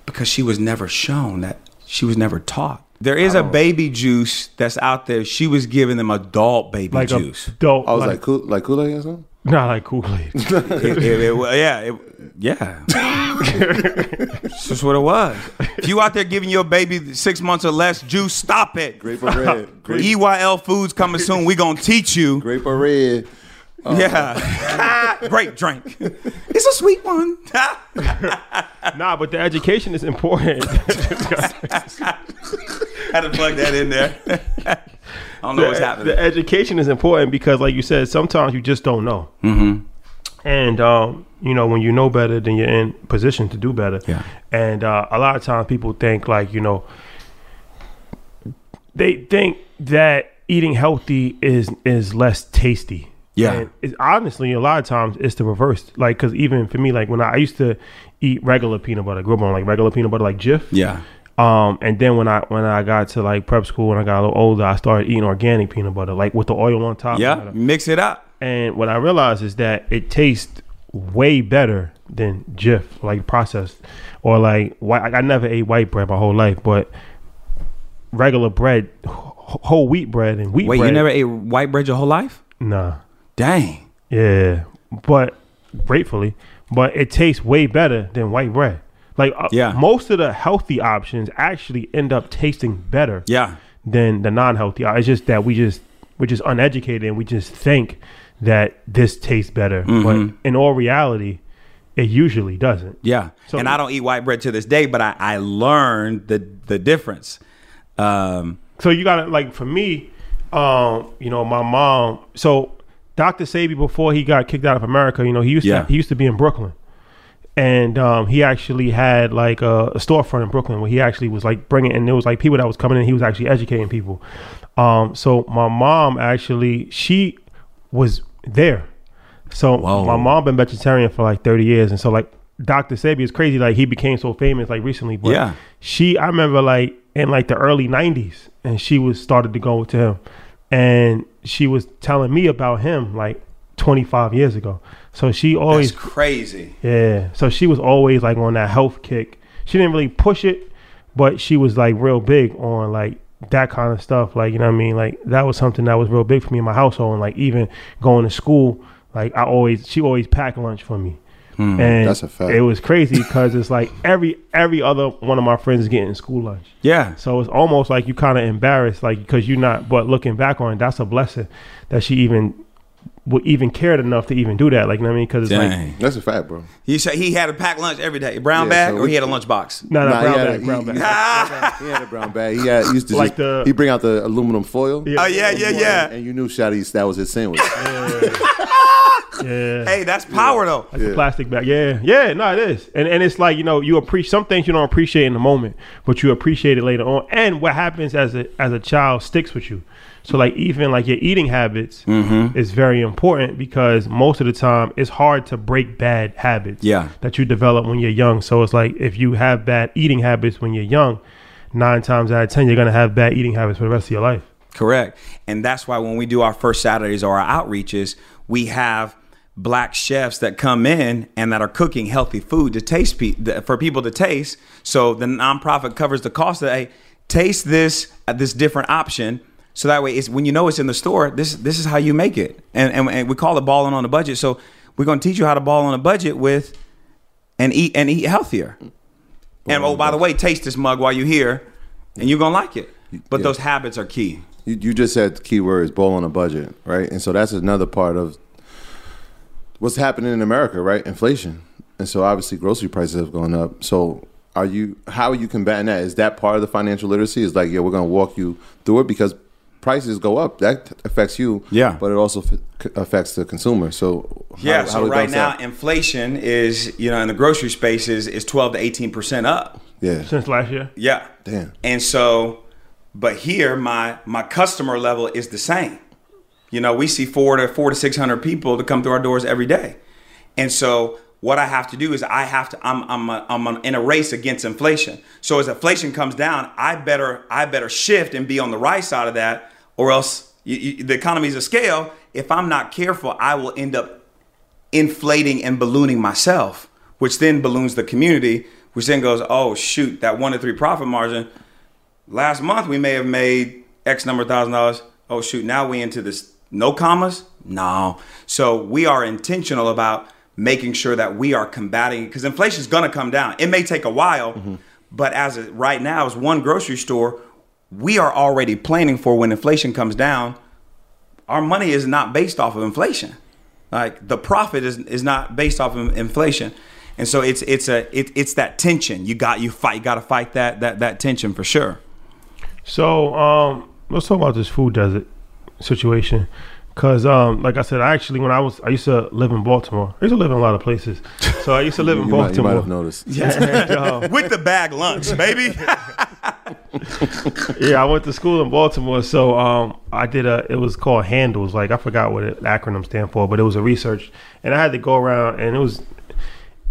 because she was never shown that, she was never taught. There is a baby juice that's out there. She was giving them adult baby juice. Adult, I was like Kool-Aid or something? Not like Kool-Aid. Yeah. That's just what it was. If you out there giving your baby 6 months or less juice, stop it. Grape or red. Grape. EYL Foods coming soon. We gonna teach you. Grape or red. Yeah. Great drink. It's a sweet one. Nah, but the education is important. Had to plug that in there. I don't know what's happening. The education is important because, like you said, sometimes you just don't know. Mm-hmm. And, you know, when you know better, then you're in position to do better. Yeah. And a lot of times people think, like, you know, they think that eating healthy is less tasty. Yeah. And it's, honestly, a lot of times it's the reverse. Like, because even for me, like, when I used to eat regular peanut butter, I grew up on, like, regular peanut butter, like Jif. Yeah. And then when I got to, like, prep school and I got a little older, I started eating organic peanut butter, like, with the oil on top. Yeah, mix it up. And what I realized is that it tastes way better than Jif, like, processed. Or, like, white. I never ate white bread my whole life, but regular bread, whole wheat bread and wheat bread. Wait, you never ate white bread your whole life? Nah. Dang. Yeah, but gratefully, but it tastes way better than white bread. Like, most of the healthy options actually end up tasting better than the non-healthy. It's just that we're just uneducated and we just think that this tastes better. Mm-hmm. But in all reality, it usually doesn't. Yeah. So, and I don't eat white bread to this day, but I learned the difference. So you gotta, like, for me, you know, my mom, so Dr. Sebi, before he got kicked out of America, you know, he used to be in Brooklyn. And he actually had, like, a storefront in Brooklyn where he actually was, like, bringing, and there was, like, people that was coming in. He was actually educating people. So my mom actually, she was there. So Whoa. My mom been vegetarian for, like, 30 years. And so, like, Dr. Sebi is crazy. Like, he became so famous, like, recently. But I remember, like, in, like, the early 90s, and she was started to go to him. And she was telling me about him, like, 25 years ago. So she always... That's crazy. Yeah. So she was always, like, on that health kick. She didn't really push it, but she was, like, real big on, like, that kind of stuff. Like, you know what I mean? Like, that was something that was real big for me in my household. And, like, even going to school, like, she always packed lunch for me. Mm, and that's a fact. It was crazy because it's like every other one of my friends is getting school lunch. Yeah. So it's almost like you kind of embarrassed, like, because you're not, but looking back on it, that's a blessing that she even cared enough to even do that. Like, you know what I mean? Because it's like, that's a fact, bro. You said he had a packed lunch every day. Brown bag, so, or he had a lunch box? No, brown bag. He had a brown bag. He used to, like, he bring out the aluminum foil. Yeah. Oh, yeah. And you knew, Shotty, that was his sandwich. Yeah. Hey, that's power though. Like a plastic bag. Yeah, no, it is. And it's like, you know, you appreciate some things you don't appreciate in the moment, but you appreciate it later on. And what happens as a child sticks with you. So, like, even, like, your eating habits is very important because most of the time it's hard to break bad habits that you develop when you're young. So it's like, if you have bad eating habits when you're young, 9 times out of 10 you're gonna have bad eating habits for the rest of your life. Correct. And that's why when we do our first Saturdays or our outreaches, we have Black chefs that come in and that are cooking healthy food to taste for people to taste. So the nonprofit covers the cost of, hey, taste this this different option. So that way, it's, when you know it's in the store, this is how you make it. And we call it balling on a budget. So we're going to teach you how to ball on a budget with and eat healthier. And oh, by the way, taste this mug while you're here, and you're going to like it. But those habits are key. You just said key words, ball on a budget, right? And so that's another part of what's happening in America, right? Inflation. And so obviously grocery prices have gone up. So how are you combating that? Is that part of the financial literacy? It's like, we're going to walk you through it because prices go up. That affects you. Yeah. But it also affects the consumer. So how right now inflation is, you know, in the grocery space is 12 to 18% up. Yeah. Since last year. Yeah. Damn. And so, but here my customer level is the same. You know, we see 400 to 600 people to come through our doors every day. And so what I have to do is I'm in a race against inflation. So as inflation comes down, I better shift and be on the right side of that, or else the economy is a scale. If I'm not careful, I will end up inflating and ballooning myself, which then balloons the community, which then goes, oh, shoot, that 1 to 3 profit margin. Last month, we may have made X number of $1,000. Oh, shoot, now we into this. No commas? No. So we are intentional about making sure that we are combating, because inflation is going to come down. It may take a while, mm-hmm. but as of right now, as one grocery store, we are already planning for when inflation comes down. Our money is not based off of inflation. Like the profit is not based off of inflation. And so it's that tension. You got to fight that tension for sure. So let's talk about this food desert situation. Cause like I said, I used to live in Baltimore. I used to live in a lot of places. So I used to live in Baltimore. You might have noticed. Yeah. With the bag lunch, baby. Yeah, I went to school in Baltimore. So I did it was called Handles. Like I forgot what the acronym stand for, but it was a research. And I had to go around, and it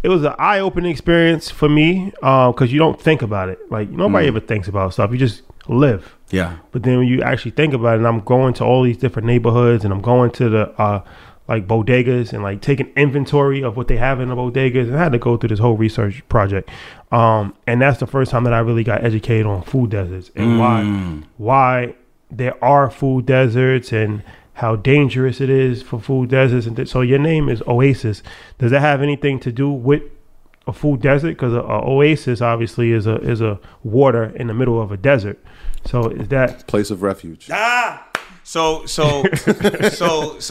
was an eye-opening experience for me, because you don't think about it. Like nobody ever thinks about stuff. You just live. Yeah. But then when you actually think about it, and I'm going to all these different neighborhoods, and I'm going to the like bodegas and like taking inventory of what they have in the bodegas, and I had to go through this whole research project. And that's the first time that I really got educated on food deserts and why there are food deserts and how dangerous it is for food deserts. And so your name is Oasis. Does that have anything to do with a food desert? Because an oasis obviously is a water in the middle of a desert. So is that place of refuge? So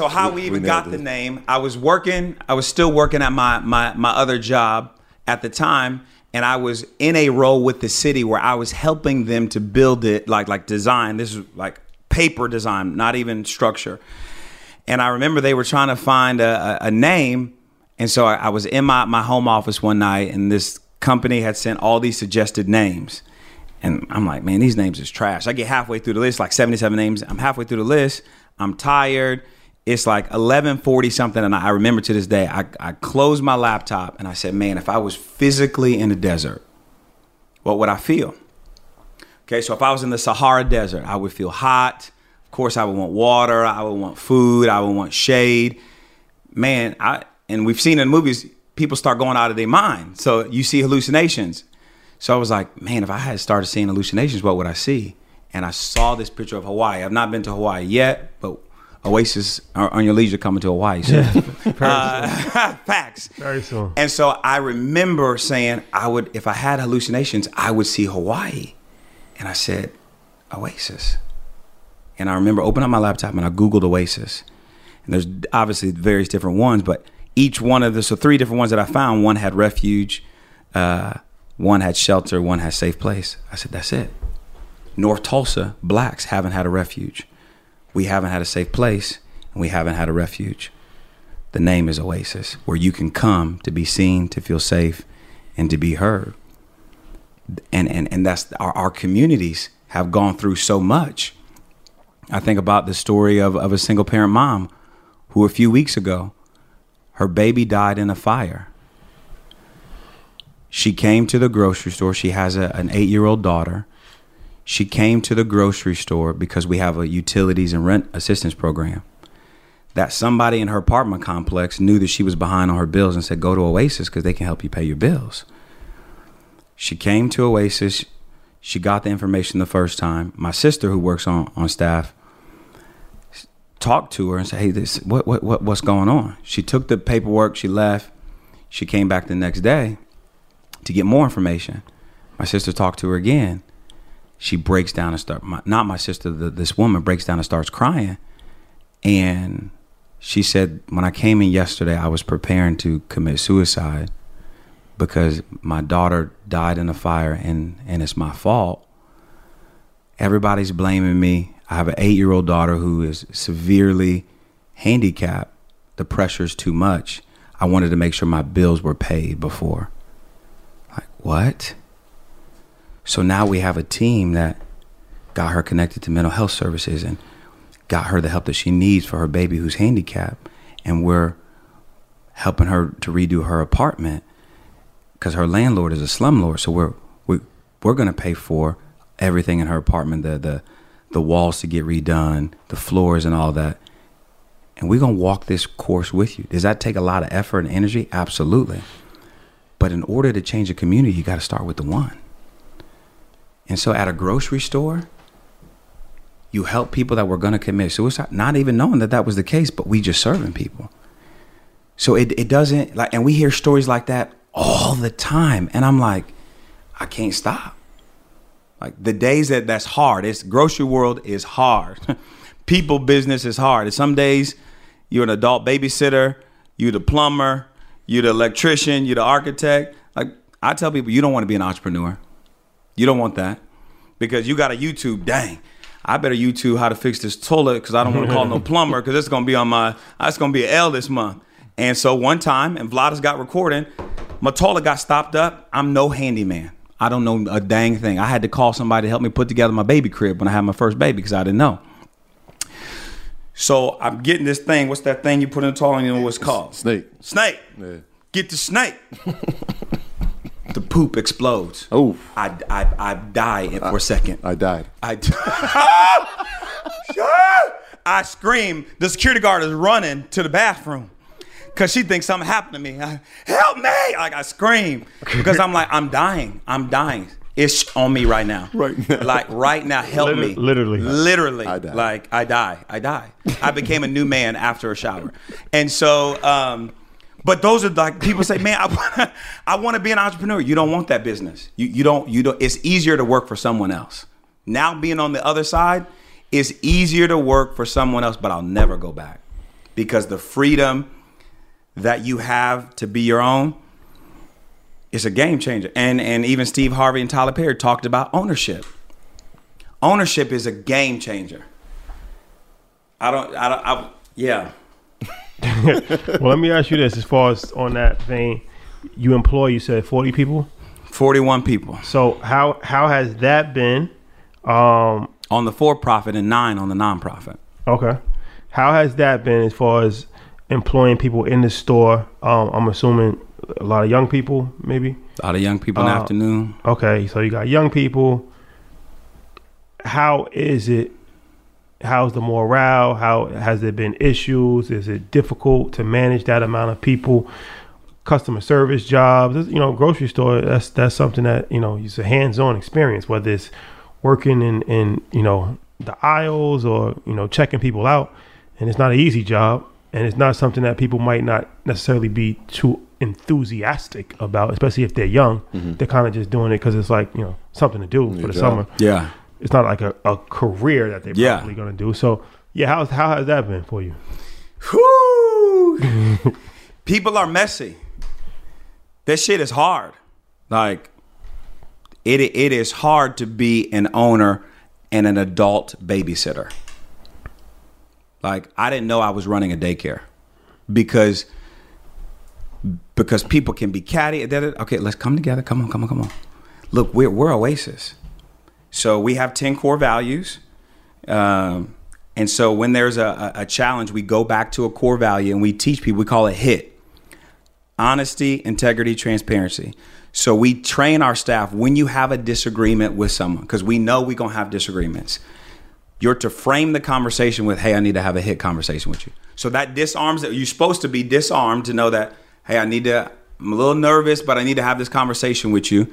how we even got the name? I was still working at my other job at the time, and I was in a role with the city where I was helping them to build it, like design. This is like paper design, not even structure. And I remember they were trying to find a name, and so I was in my home office one night, and this company had sent all these suggested names. And I'm like, man, these names is trash. I get halfway through the list, like 77 names. I'm halfway through the list. I'm tired. It's like 11:40 something. And I remember to this day, I closed my laptop and I said, man, if I was physically in the desert, what would I feel? Okay, so if I was in the Sahara Desert, I would feel hot. Of course, I would want water. I would want food. I would want shade. Man, and we've seen in movies, people start going out of their mind. So you see hallucinations. So I was like, man, if I had started seeing hallucinations, what would I see? And I saw this picture of Hawaii. I've not been to Hawaii yet, but Oasis, Earn Your Leisure, coming to Hawaii. So. Yeah, facts. Very soon. And so I remember saying, if I had hallucinations, I would see Hawaii. And I said, Oasis. And I remember opening up my laptop and I Googled Oasis. And there's obviously various different ones, but each one of the, so three different ones that I found, one had refuge, one had shelter, one had safe place. I said, that's it. North Tulsa, blacks haven't had a refuge. We haven't had a safe place, and we haven't had a refuge. The name is Oasis, where you can come to be seen, to feel safe, and to be heard. And that's our communities have gone through so much. I think about the story of a single parent mom who a few weeks ago, her baby died in a fire. She came to the grocery store. She has an 8-year-old daughter. She came to the grocery store because we have a utilities and rent assistance program that somebody in her apartment complex knew that she was behind on her bills and said, go to Oasis because they can help you pay your bills. She came to Oasis. She got the information the first time. My sister, who works on staff, talked to her and said, hey, this what's going on? She took the paperwork. She left. She came back the next day to get more information. My sister talked to her again. She breaks down and this woman breaks down and starts crying. And she said, when I came in yesterday, I was preparing to commit suicide because my daughter died in a fire and it's my fault. Everybody's blaming me. I have an 8-year-old daughter who is severely handicapped. The pressure's too much. I wanted to make sure my bills were paid before. What? So now we have a team that got her connected to mental health services and got her the help that she needs for her baby who's handicapped. And we're helping her to redo her apartment because her landlord is a slumlord. So we're going to pay for everything in her apartment, the walls to get redone, the floors and all that. And we're going to walk this course with you. Does that take a lot of effort and energy? Absolutely. But in order to change a community, you got to start with the one. And so at a grocery store, you help people that were going to commit suicide, not even knowing that that was the case, but we just serving people. So it doesn't, like, and we hear stories like that all the time. And I'm like, I can't stop. Like the days that's hard, it's grocery world is hard. People business is hard. And some days you're an adult babysitter, you're the plumber, you're the electrician, you're the architect. Like I tell people, you don't want to be an entrepreneur. You don't want that because you got a YouTube, dang. I better YouTube how to fix this toilet because I don't want to call no plumber because it's going to be on my, it's going to be an L this month. And so one time, and Vladas got recording, my toilet got stopped up. I'm no handyman. I don't know a dang thing. I had to call somebody to help me put together my baby crib when I had my first baby because I didn't know. So I'm getting this thing. What's that thing you put in the toilet? You know what's called? Snake. Snake. Yeah. Get the snake. The poop explodes. Oh. I die for a second. I died. I scream. The security guard is running to the bathroom because she thinks something happened to me. Help me! Like I scream because I'm like, I'm dying. It's on me right now. Like right now, help me. Literally. I die. Like I die. I became a new man after a shower, and so. But those are like people say, man, I want to be an entrepreneur. You don't want that business. You don't. It's easier to work for someone else. Now being on the other side, it's easier to work for someone else. But I'll never go back because the freedom that you have to be your own is a game changer. And even Steve Harvey and Tyler Perry talked about ownership. Ownership is a game changer. Yeah. Well, let me ask you this. As far as on that vein, you employ, you said 40 people? 41 people. So how has that been? On the for-profit and 9 on the non-profit. Okay. How has that been as far as employing people in the store? I'm assuming a lot of young people, maybe? A lot of young people in the afternoon. Okay. So you got young people. How is it? How's the morale? How has there been issues? Is it difficult to manage that amount of people? Customer service jobs, you know, grocery store, that's something that, you know, it's a hands-on experience, whether it's working in, you know, the aisles or, you know, checking people out. And it's not an easy job. And it's not something that people might not necessarily be too enthusiastic about, especially if they're young. Mm-hmm. They're kind of just doing it because it's like, you know, something to do for the summer. Yeah. It's not like a career that they're probably going to do. So, yeah, how has that been for you? Whoo! People are messy. This shit is hard. Like, it is hard to be an owner and an adult babysitter. Like, I didn't know I was running a daycare because people can be catty. Okay, let's come together. Come on. Look, we're Oasis. So we have 10 core values. And so when there's a challenge, we go back to a core value and we teach people, we call it HIT. Honesty, integrity, transparency. So we train our staff when you have a disagreement with someone, because we know we're going to have disagreements. You're to frame the conversation with, hey, I need to have a HIT conversation with you. So that disarms that. You're supposed to be disarmed to know that, hey, I'm a little nervous, but I need to have this conversation with you.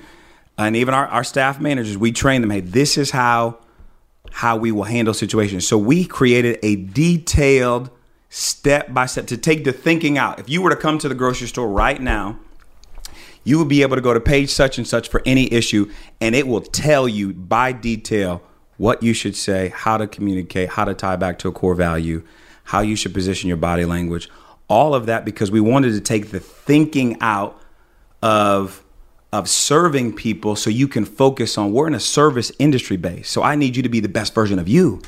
And even our staff managers, we train them, hey, this is how we will handle situations. So we created a detailed step-by-step to take the thinking out. If you were to come to the grocery store right now, you would be able to go to page such and such for any issue, and it will tell you by detail what you should say, how to communicate, how to tie back to a core value, how you should position your body language, all of that, because we wanted to take the thinking out of serving people so you can focus on, we're in a service industry base. So I need you to be the best version of you.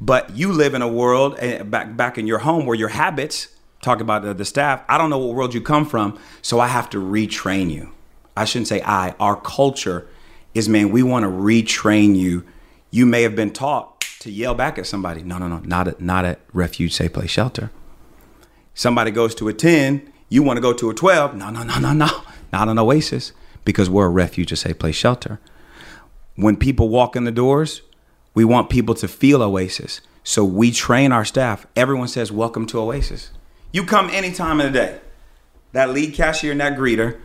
But you live in a world back in your home where your habits, talk about the staff, I don't know what world you come from, so I have to retrain you. I shouldn't say I, our culture is, man, we want to retrain you. You may have been taught to yell back at somebody. No, not at Refuge, Safe Place, Shelter. Somebody goes to a 10, you want to go to a 12. No. Not an Oasis, because we're a refuge, a safe place, shelter. When people walk in the doors, we want people to feel Oasis. So we train our staff. Everyone says, welcome to Oasis. You come any time of the day. That lead cashier and that greeter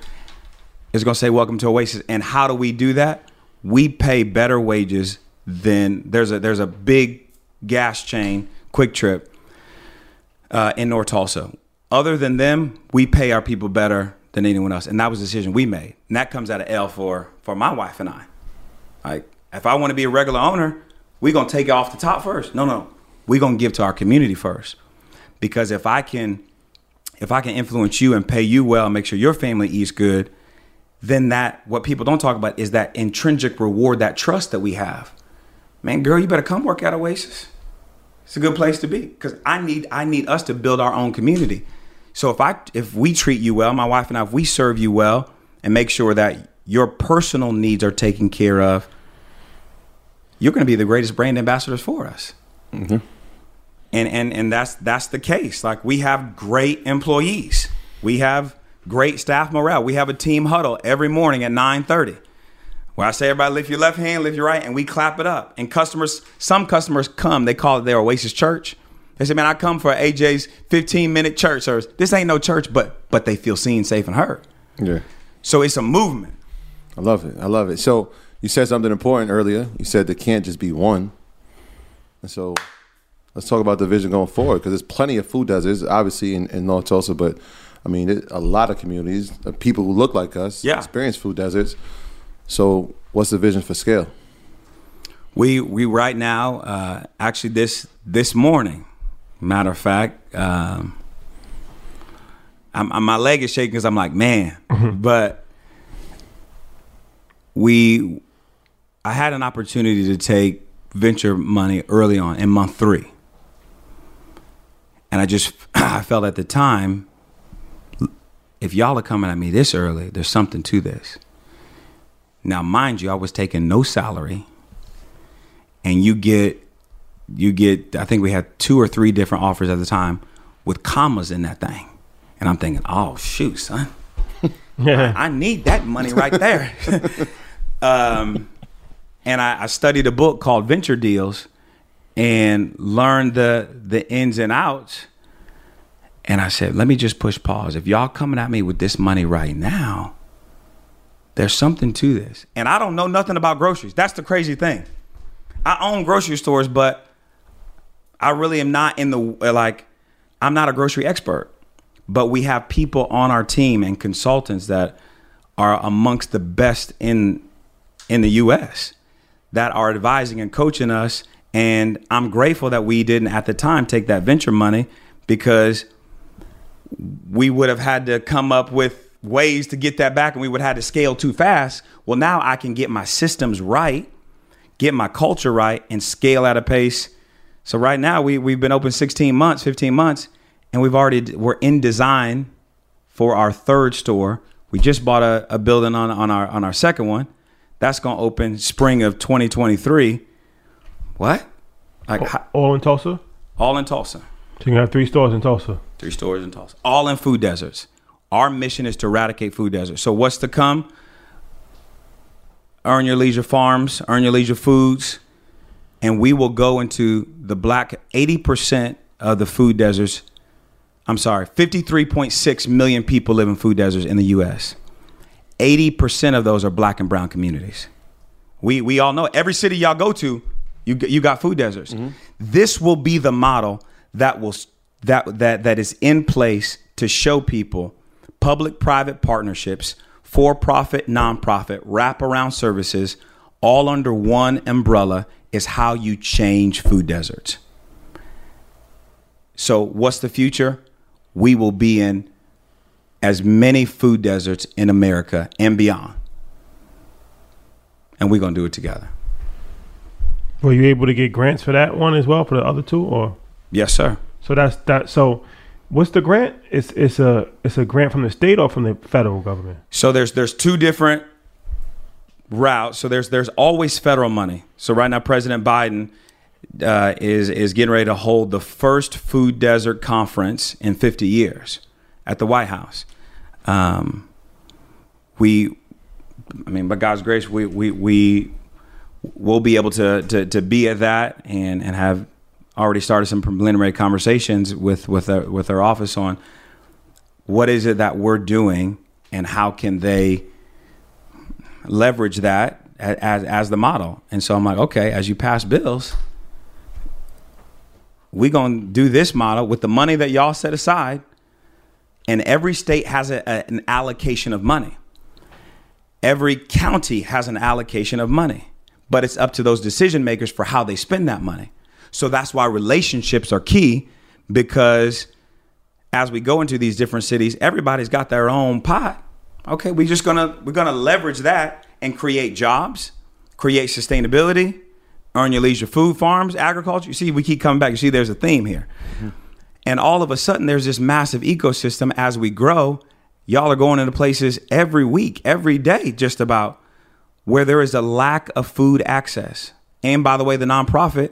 is going to say, welcome to Oasis. And how do we do that? We pay better wages than there's a big gas chain, Quick Trip, in North Tulsa. Other than them, we pay our people better than anyone else. And that was a decision we made. And that comes out of L for my wife and I. Like, if I want to be a regular owner, we're going to take it off the top first. No. We're going to give to our community first. Because if I can influence you and pay you well and make sure your family eats good, then that, what people don't talk about is that intrinsic reward, that trust that we have. Man, girl, you better come work at Oasis. It's a good place to be, because I need us to build our own community. So if we treat you well, my wife and I, if we serve you well and make sure that your personal needs are taken care of, you're going to be the greatest brand ambassadors for us. Mm-hmm. And that's the case. Like, we have great employees. We have great staff morale. We have a team huddle every morning at 9:30, where I say, everybody lift your left hand, lift your right, and we clap it up. And customers, some customers come, they call it their Oasis Church. They say, man, I come for AJ's 15-minute church service. This ain't no church, but they feel seen, safe, and heard. Yeah. So it's a movement. I love it. So you said something important earlier. You said there can't just be one. And so let's talk about the vision going forward, because there's plenty of food deserts, obviously, in North Tulsa, but I mean, a lot of communities, people who look like us, experience food deserts. So what's the vision for scale? We right now, actually this morning, matter of fact, my leg is shaking because I'm like, man, but I had an opportunity to take venture money early on in month 3. And I felt at the time, if y'all are coming at me this early, there's something to this. Now, mind you, I was taking no salary, and you get, I think we had 2 or 3 different offers at the time with commas in that thing. And I'm thinking, oh, shoot, son, I need that money right there. And I studied a book called Venture Deals and learned the ins and outs. And I said, let me just push pause. If y'all coming at me with this money right now, there's something to this. And I don't know nothing about groceries. That's the crazy thing. I own grocery stores, but I really am not I'm not a grocery expert. But we have people on our team and consultants that are amongst the best in the U.S. that are advising and coaching us. And I'm grateful that we didn't at the time take that venture money, because we would have had to come up with ways to get that back, and we would have had to scale too fast. Well, now I can get my systems right, get my culture right, and scale at a pace. So right now we've been open 15 months, and we're in design for our 3rd store. We just bought a building on our 2nd one. That's going to open spring of 2023. What? All in Tulsa? All in Tulsa. So you're going to have 3 stores in Tulsa? 3 stores in Tulsa. All in food deserts. Our mission is to eradicate food deserts. So what's to come? Earn Your Leisure Farms, Earn Your Leisure Foods, and we will go into the black 80% of the food deserts. 53.6 million people live in food deserts in the U.S. 80% of those are black and brown communities. We all know every city y'all go to, you got food deserts. Mm-hmm. This will be the model that is in place to show people public-private partnerships, for-profit, non-profit, wraparound services, all under one umbrella is how you change food deserts. So what's the future? We will be in as many food deserts in America and beyond. And we're going to do it together. Were you able to get grants for that one as well, for the other 2, or? Yes, sir. So that's that. So what's the grant? It's a grant from the state or from the federal government? So there's 2 different routes. So there's always federal money. So right now, President Biden is getting ready to hold the first food desert conference in 50 years. At the White House. By God's grace, we will be able to be at that, and have already started some preliminary conversations with our office on what is it that we're doing and how can they leverage that as the model. And so I'm like, okay, as you pass bills, we're going to do this model with the money that y'all set aside. And every state has an allocation of money. Every county has an allocation of money, but it's up to those decision makers for how they spend that money. So that's why relationships are key, because as we go into these different cities, everybody's got their own pot. Okay, we're gonna leverage that and create jobs, create sustainability, earn your leisure, food, farms, agriculture. You see, we keep coming back. You see, there's a theme here. Mm-hmm. And all of a sudden, there's this massive ecosystem as we grow. Y'all are going into places every week, every day, just about, where there is a lack of food access. And by the way, the nonprofit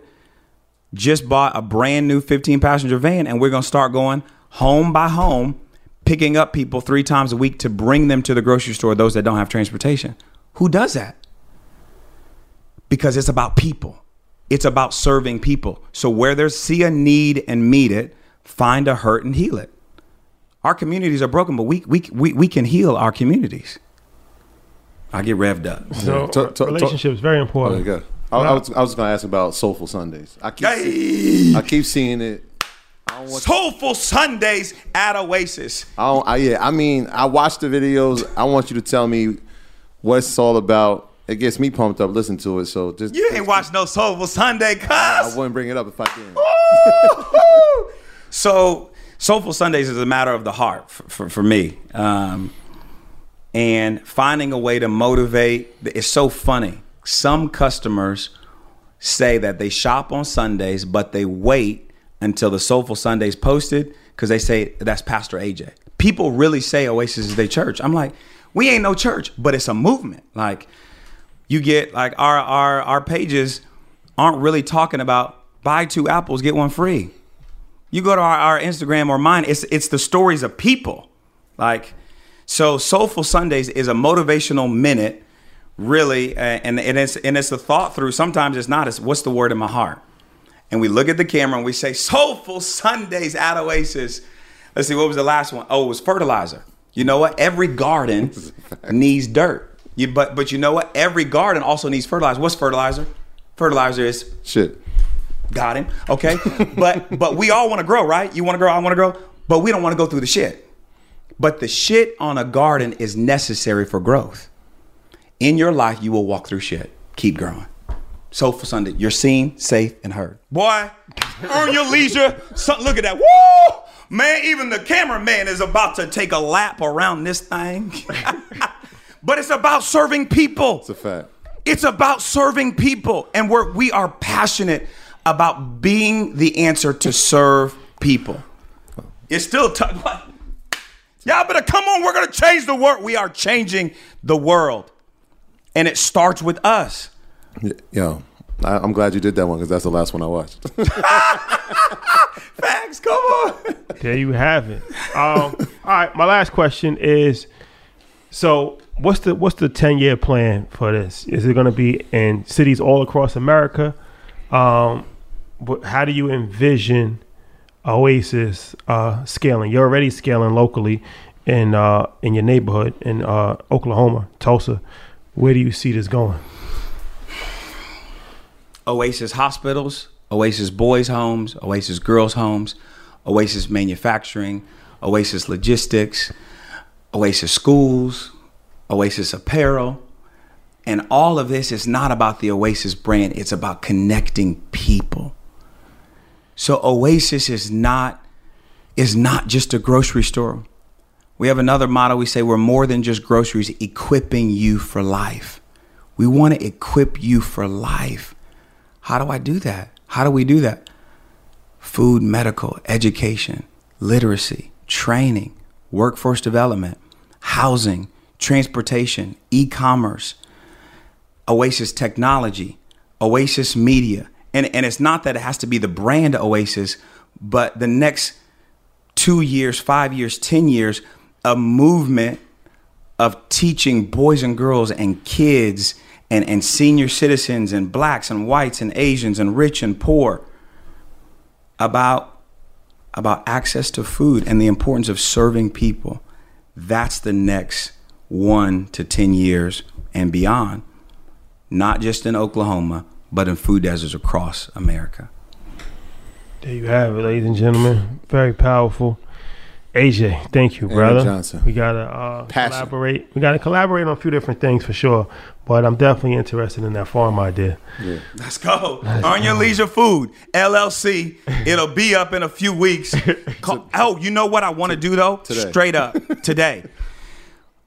just bought a brand new 15-passenger van, and we're going to start going home by home, picking up people 3 times a week to bring them to the grocery store, those that don't have transportation. Who does that? Because it's about people. It's about serving people. So where there's, see a need and meet it, find a hurt and heal it. Our communities are broken, but we can heal our communities. I get revved up. So relationships very important. There you go. I was going to ask about Soulful Sundays. I keep seeing it. Soulful Sundays at Oasis. I watch the videos. I want you to tell me what it's all about. It gets me pumped up. Listen to it. So just you ain't watch no Soulful Sunday, cuz I wouldn't bring it up if I didn't. So. Soulful Sundays is a matter of the heart for me. And finding a way to motivate. It's so funny. Some customers say that they shop on Sundays, but they wait until the Soulful Sundays posted because they say that's Pastor AJ. People really say Oasis is their church. I'm like, we ain't no church, but it's a movement. Like, you get like our pages aren't really talking about buy 2 apples, get 1 free. You go to our Instagram or mine, it's the stories of people. Like, so Soulful Sundays is a motivational minute, really, and it's a thought through. Sometimes it's not, it's what's the word in my heart? And we look at the camera and we say, Soulful Sundays at Oasis. Let's see, what was the last one? Oh, it was fertilizer. You know what? Every garden needs dirt. But you know what? Every garden also needs fertilizer. What's fertilizer? Fertilizer is shit. Got him. Okay. But we all want to grow, right? You want to grow, I want to grow, but we don't want to go through the shit. But the shit on a garden is necessary for growth. In your life, you will walk through shit. Keep growing. So for Sunday, you're seen, safe, and heard. Boy, earn your leisure. Look at that. Woo! Man, even the cameraman is about to take a lap around this thing. But it's about serving people. It's a fact. It's about serving people. And we are passionate about being the answer to serve people. It's still tough. Y'all better come on, we're gonna change the world. We are changing the world. And it starts with us. Yo, I'm glad you did that one because that's the last one I watched. Facts, come on. There you have it. All right, my last question is, so what's the 10-year plan for this? Is it gonna be in cities all across America? But how do you envision Oasis scaling? You're already scaling locally in your neighborhood in Oklahoma, Tulsa. Where do you see this going? Oasis hospitals, Oasis boys' homes, Oasis girls' homes, Oasis manufacturing, Oasis logistics, Oasis schools, Oasis apparel. And all of this is not about the Oasis brand. It's about connecting people. So Oasis is not just a grocery store. We have another motto. We say we're more than just groceries, equipping you for life. We want to equip you for life. How do I do that? How do we do that? Food, medical, education, literacy, training, workforce development, housing, transportation, e-commerce, Oasis Technology, Oasis Media. And it's not that it has to be the brand Oasis, but the next 2 years, 5 years, 10 years, a movement of teaching boys and girls and kids and senior citizens and blacks and whites and Asians and rich and poor about access to food and the importance of serving people. That's the next 1 to 10 years and beyond. Not just in Oklahoma, but in food deserts across America. There you have it, ladies and gentlemen. Very powerful. AJ, thank you, brother. Aaron Johnson. We gotta collaborate. We gotta collaborate on a few different things for sure. But I'm definitely interested in that farm idea. Yeah. Let's go. Earn Your Leisure Food LLC. It'll be up in a few weeks. Oh, you know what I want to do though? Today. Straight up today.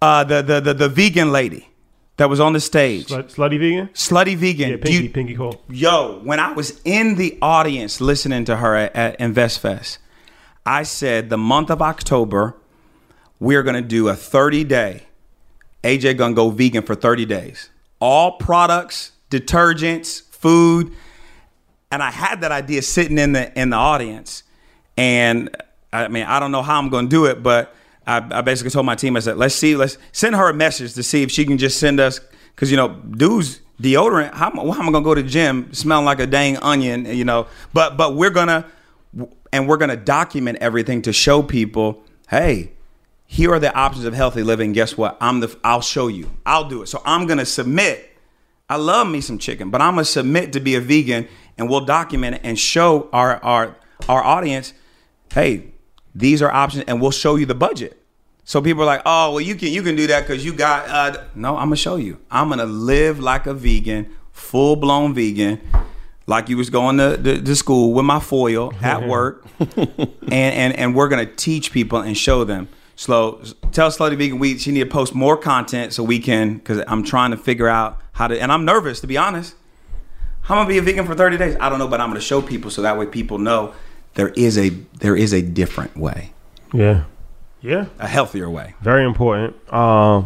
The vegan lady that was on the stage. Slutty Vegan. Slutty Vegan. Yeah, Pinky Cole. Yo, when I was in the audience listening to her at InvestFest, I said the month of October, we're going to do a 30-day. AJ going to go vegan for 30 days. All products, detergents, food. And I had that idea sitting in the audience. And I mean, I don't know how I'm going to do it, but I basically told my team, I said, let's send her a message to see if she can just send us, because, you know, dudes, deodorant, how am I going to go to the gym smelling like a dang onion, you know? But we're going to... And we're going to document everything to show people, hey, here are the options of healthy living. Guess what? I'll show you. I'll do it. So I'm going to submit. I love me some chicken, but I'm going to submit to be a vegan, and we'll document it and show our audience, hey, these are options, and we'll show you the budget. So people are like, oh, well, you can do that because you got... No, I'm going to show you. I'm going to live like a vegan, full-blown vegan, like you was going to school with my foil at work. and we're going to teach people and show them. So tell Slutty Vegan she need to post more content so we can, because I'm trying to figure out how to, and I'm nervous, to be honest. How am I going to be a vegan for 30 days? I don't know, but I'm going to show people so that way people know there is a different way. Yeah. Yeah. A healthier way. Very important. I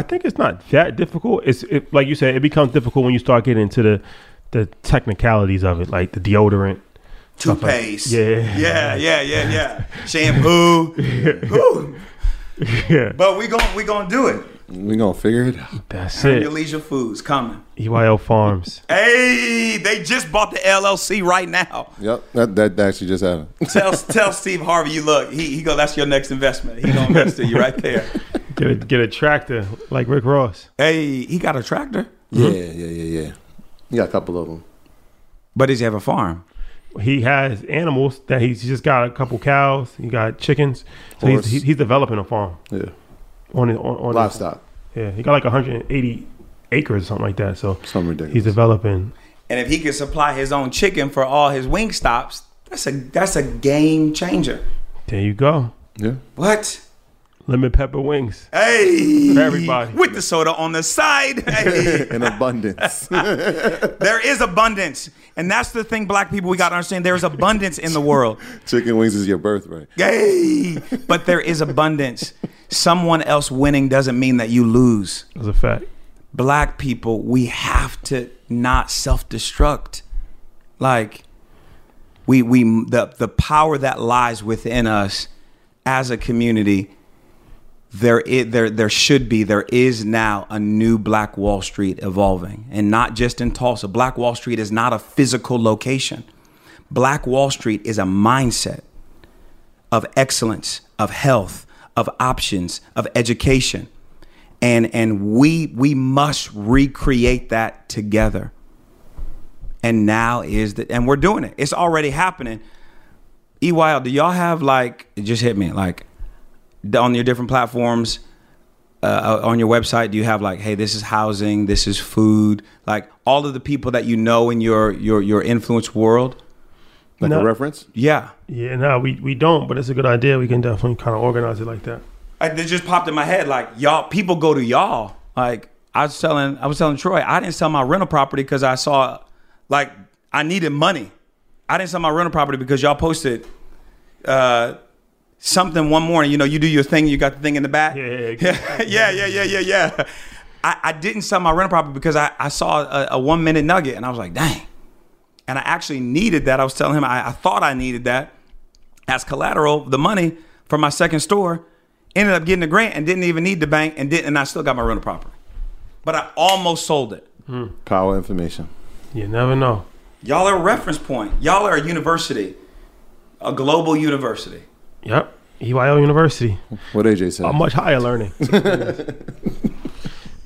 think it's not that difficult. It's like you said, it becomes difficult when you start getting into the technicalities of it, like the deodorant, toothpaste, yeah, shampoo, yeah. But we gonna do it. We gonna figure it out. That's it. Earn Your Leisure Foods coming. EYL Farms. Hey, they just bought the LLC right now. Yep, that actually just happened. Tell Steve Harvey, you look. He go. That's your next investment. He gonna invest in you right there. Get a tractor like Rick Ross. Hey, he got a tractor. Yeah, mm-hmm. yeah. He got a couple of them. But does he have a farm? He has animals that he's just got a couple cows. He got chickens. So he's developing a farm. Yeah. On livestock. Yeah. He got like 180 acres or something like that. So something ridiculous. He's developing. And if he could supply his own chicken for all his wing stops, that's a game changer. There you go. Yeah. What? Lemon pepper wings. Hey. For everybody. With the soda on the side. Hey. In abundance. There is abundance. And that's the thing, black people, we got to understand. There is abundance in the world. Chicken wings is your birthright. Hey. But there is abundance. Someone else winning doesn't mean that you lose. That's a fact. Black people, we have to not self-destruct. Like, the power that lies within us as a community. There is now a new Black Wall Street evolving, and not just in Tulsa. Black Wall Street is not a physical location. Black Wall Street is a mindset of excellence, of health, of options, of education. And we must recreate that together. And and we're doing it. It's already happening. EYL, do y'all have it just hit me, on your different platforms, on your website, do you have hey, this is housing, this is food, all of the people that you know in your influence world, a reference? Yeah. Yeah, no, we don't, but it's a good idea. We can definitely kind of organize it like that. It just popped in my head, y'all, people go to y'all. I was telling Troy, I didn't sell my rental property because I saw, I needed money. I didn't sell my rental property because y'all posted, something one morning, you do your thing, you got the thing in the back. Yeah. I didn't sell my rental property because I saw a 1 minute nugget and I was like, dang. And I actually needed that. I was telling him I thought I needed that as collateral, the money for my second store. Ended up getting a grant and didn't even need the bank and I still got my rental property. But I almost sold it. Power information. You never know. Y'all are a reference point. Y'all are a university, a global university. Yep, EYL University. What AJ said. A much higher learning.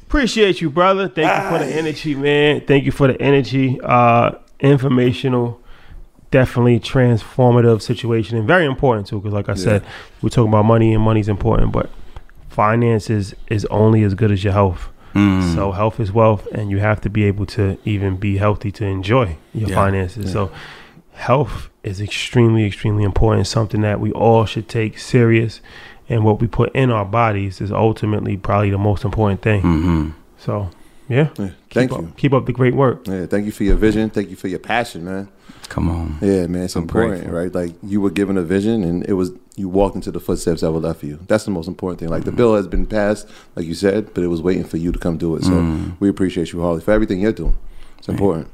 Appreciate you, brother. Thank you for the energy, man. Thank you for the energy. Informational. definitely transformative situation, and very important too, because like I said, we're talking about money and money's important, but finance is only as good as your health. So health is wealth, and you have to be able to even be healthy to enjoy your finances. So health is extremely, extremely important, something that we all should take serious. And what we put in our bodies is ultimately probably the most important thing. So, thank you. Keep up the great work. Yeah, thank you for your vision. Thank you for your passion, man. Come on. Yeah, man, it's important, right? Like, you were given a vision, and it was, you walked into the footsteps that were left for you. That's the most important thing. Like, the bill has been passed, like you said, but it was waiting for you to come do it. So we appreciate you, Harley, for everything you're doing. It's important.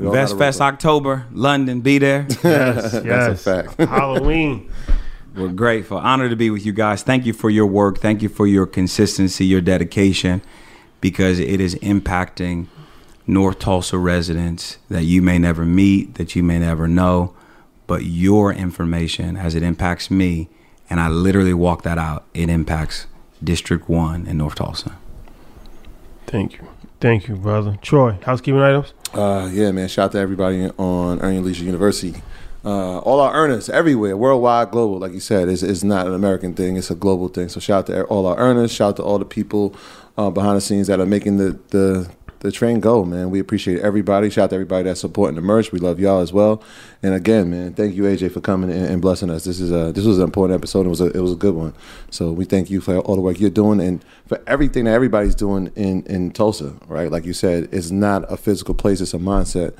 InvestFest October, London, be there. Yes. That's a fact. Halloween. We're grateful. Honored to be with you guys. Thank you for your work. Thank you for your consistency, your dedication, because it is impacting North Tulsa residents that you may never meet, that you may never know, but your information, as it impacts me, and I literally walk that out, it impacts District 1 in North Tulsa. Thank you. Thank you, brother. Troy, housekeeping items? Yeah, man. Shout out to everybody on Earn Your Leisure University. All our earners everywhere, worldwide, global, like you said, it's not an American thing, it's a global thing. So shout out to all our earners, shout out to all the people behind the scenes that are making the train go, man. We appreciate everybody. Shout out to everybody that's supporting the merch. We love y'all as well. And again, man, thank you, AJ, for coming and blessing us. This was an important episode. It was a good one. So we thank you for all the work you're doing and for everything that everybody's doing in Tulsa, right? Like you said, it's not a physical place, it's a mindset.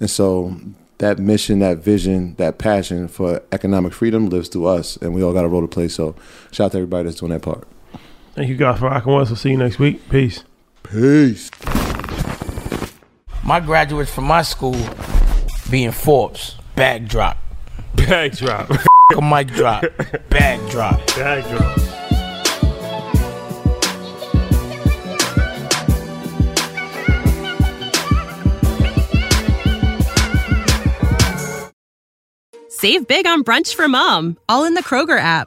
And so that mission, that vision, that passion for economic freedom lives through us, and we all got a role to play. So shout out to everybody that's doing that part. Thank you guys for rocking with us. We'll see you next week. Peace. Peace. My graduates from my school being Forbes, bag drop. Bag drop. A mic drop. Bag drop. Bag drop. Save big on brunch for mom, all in the Kroger app.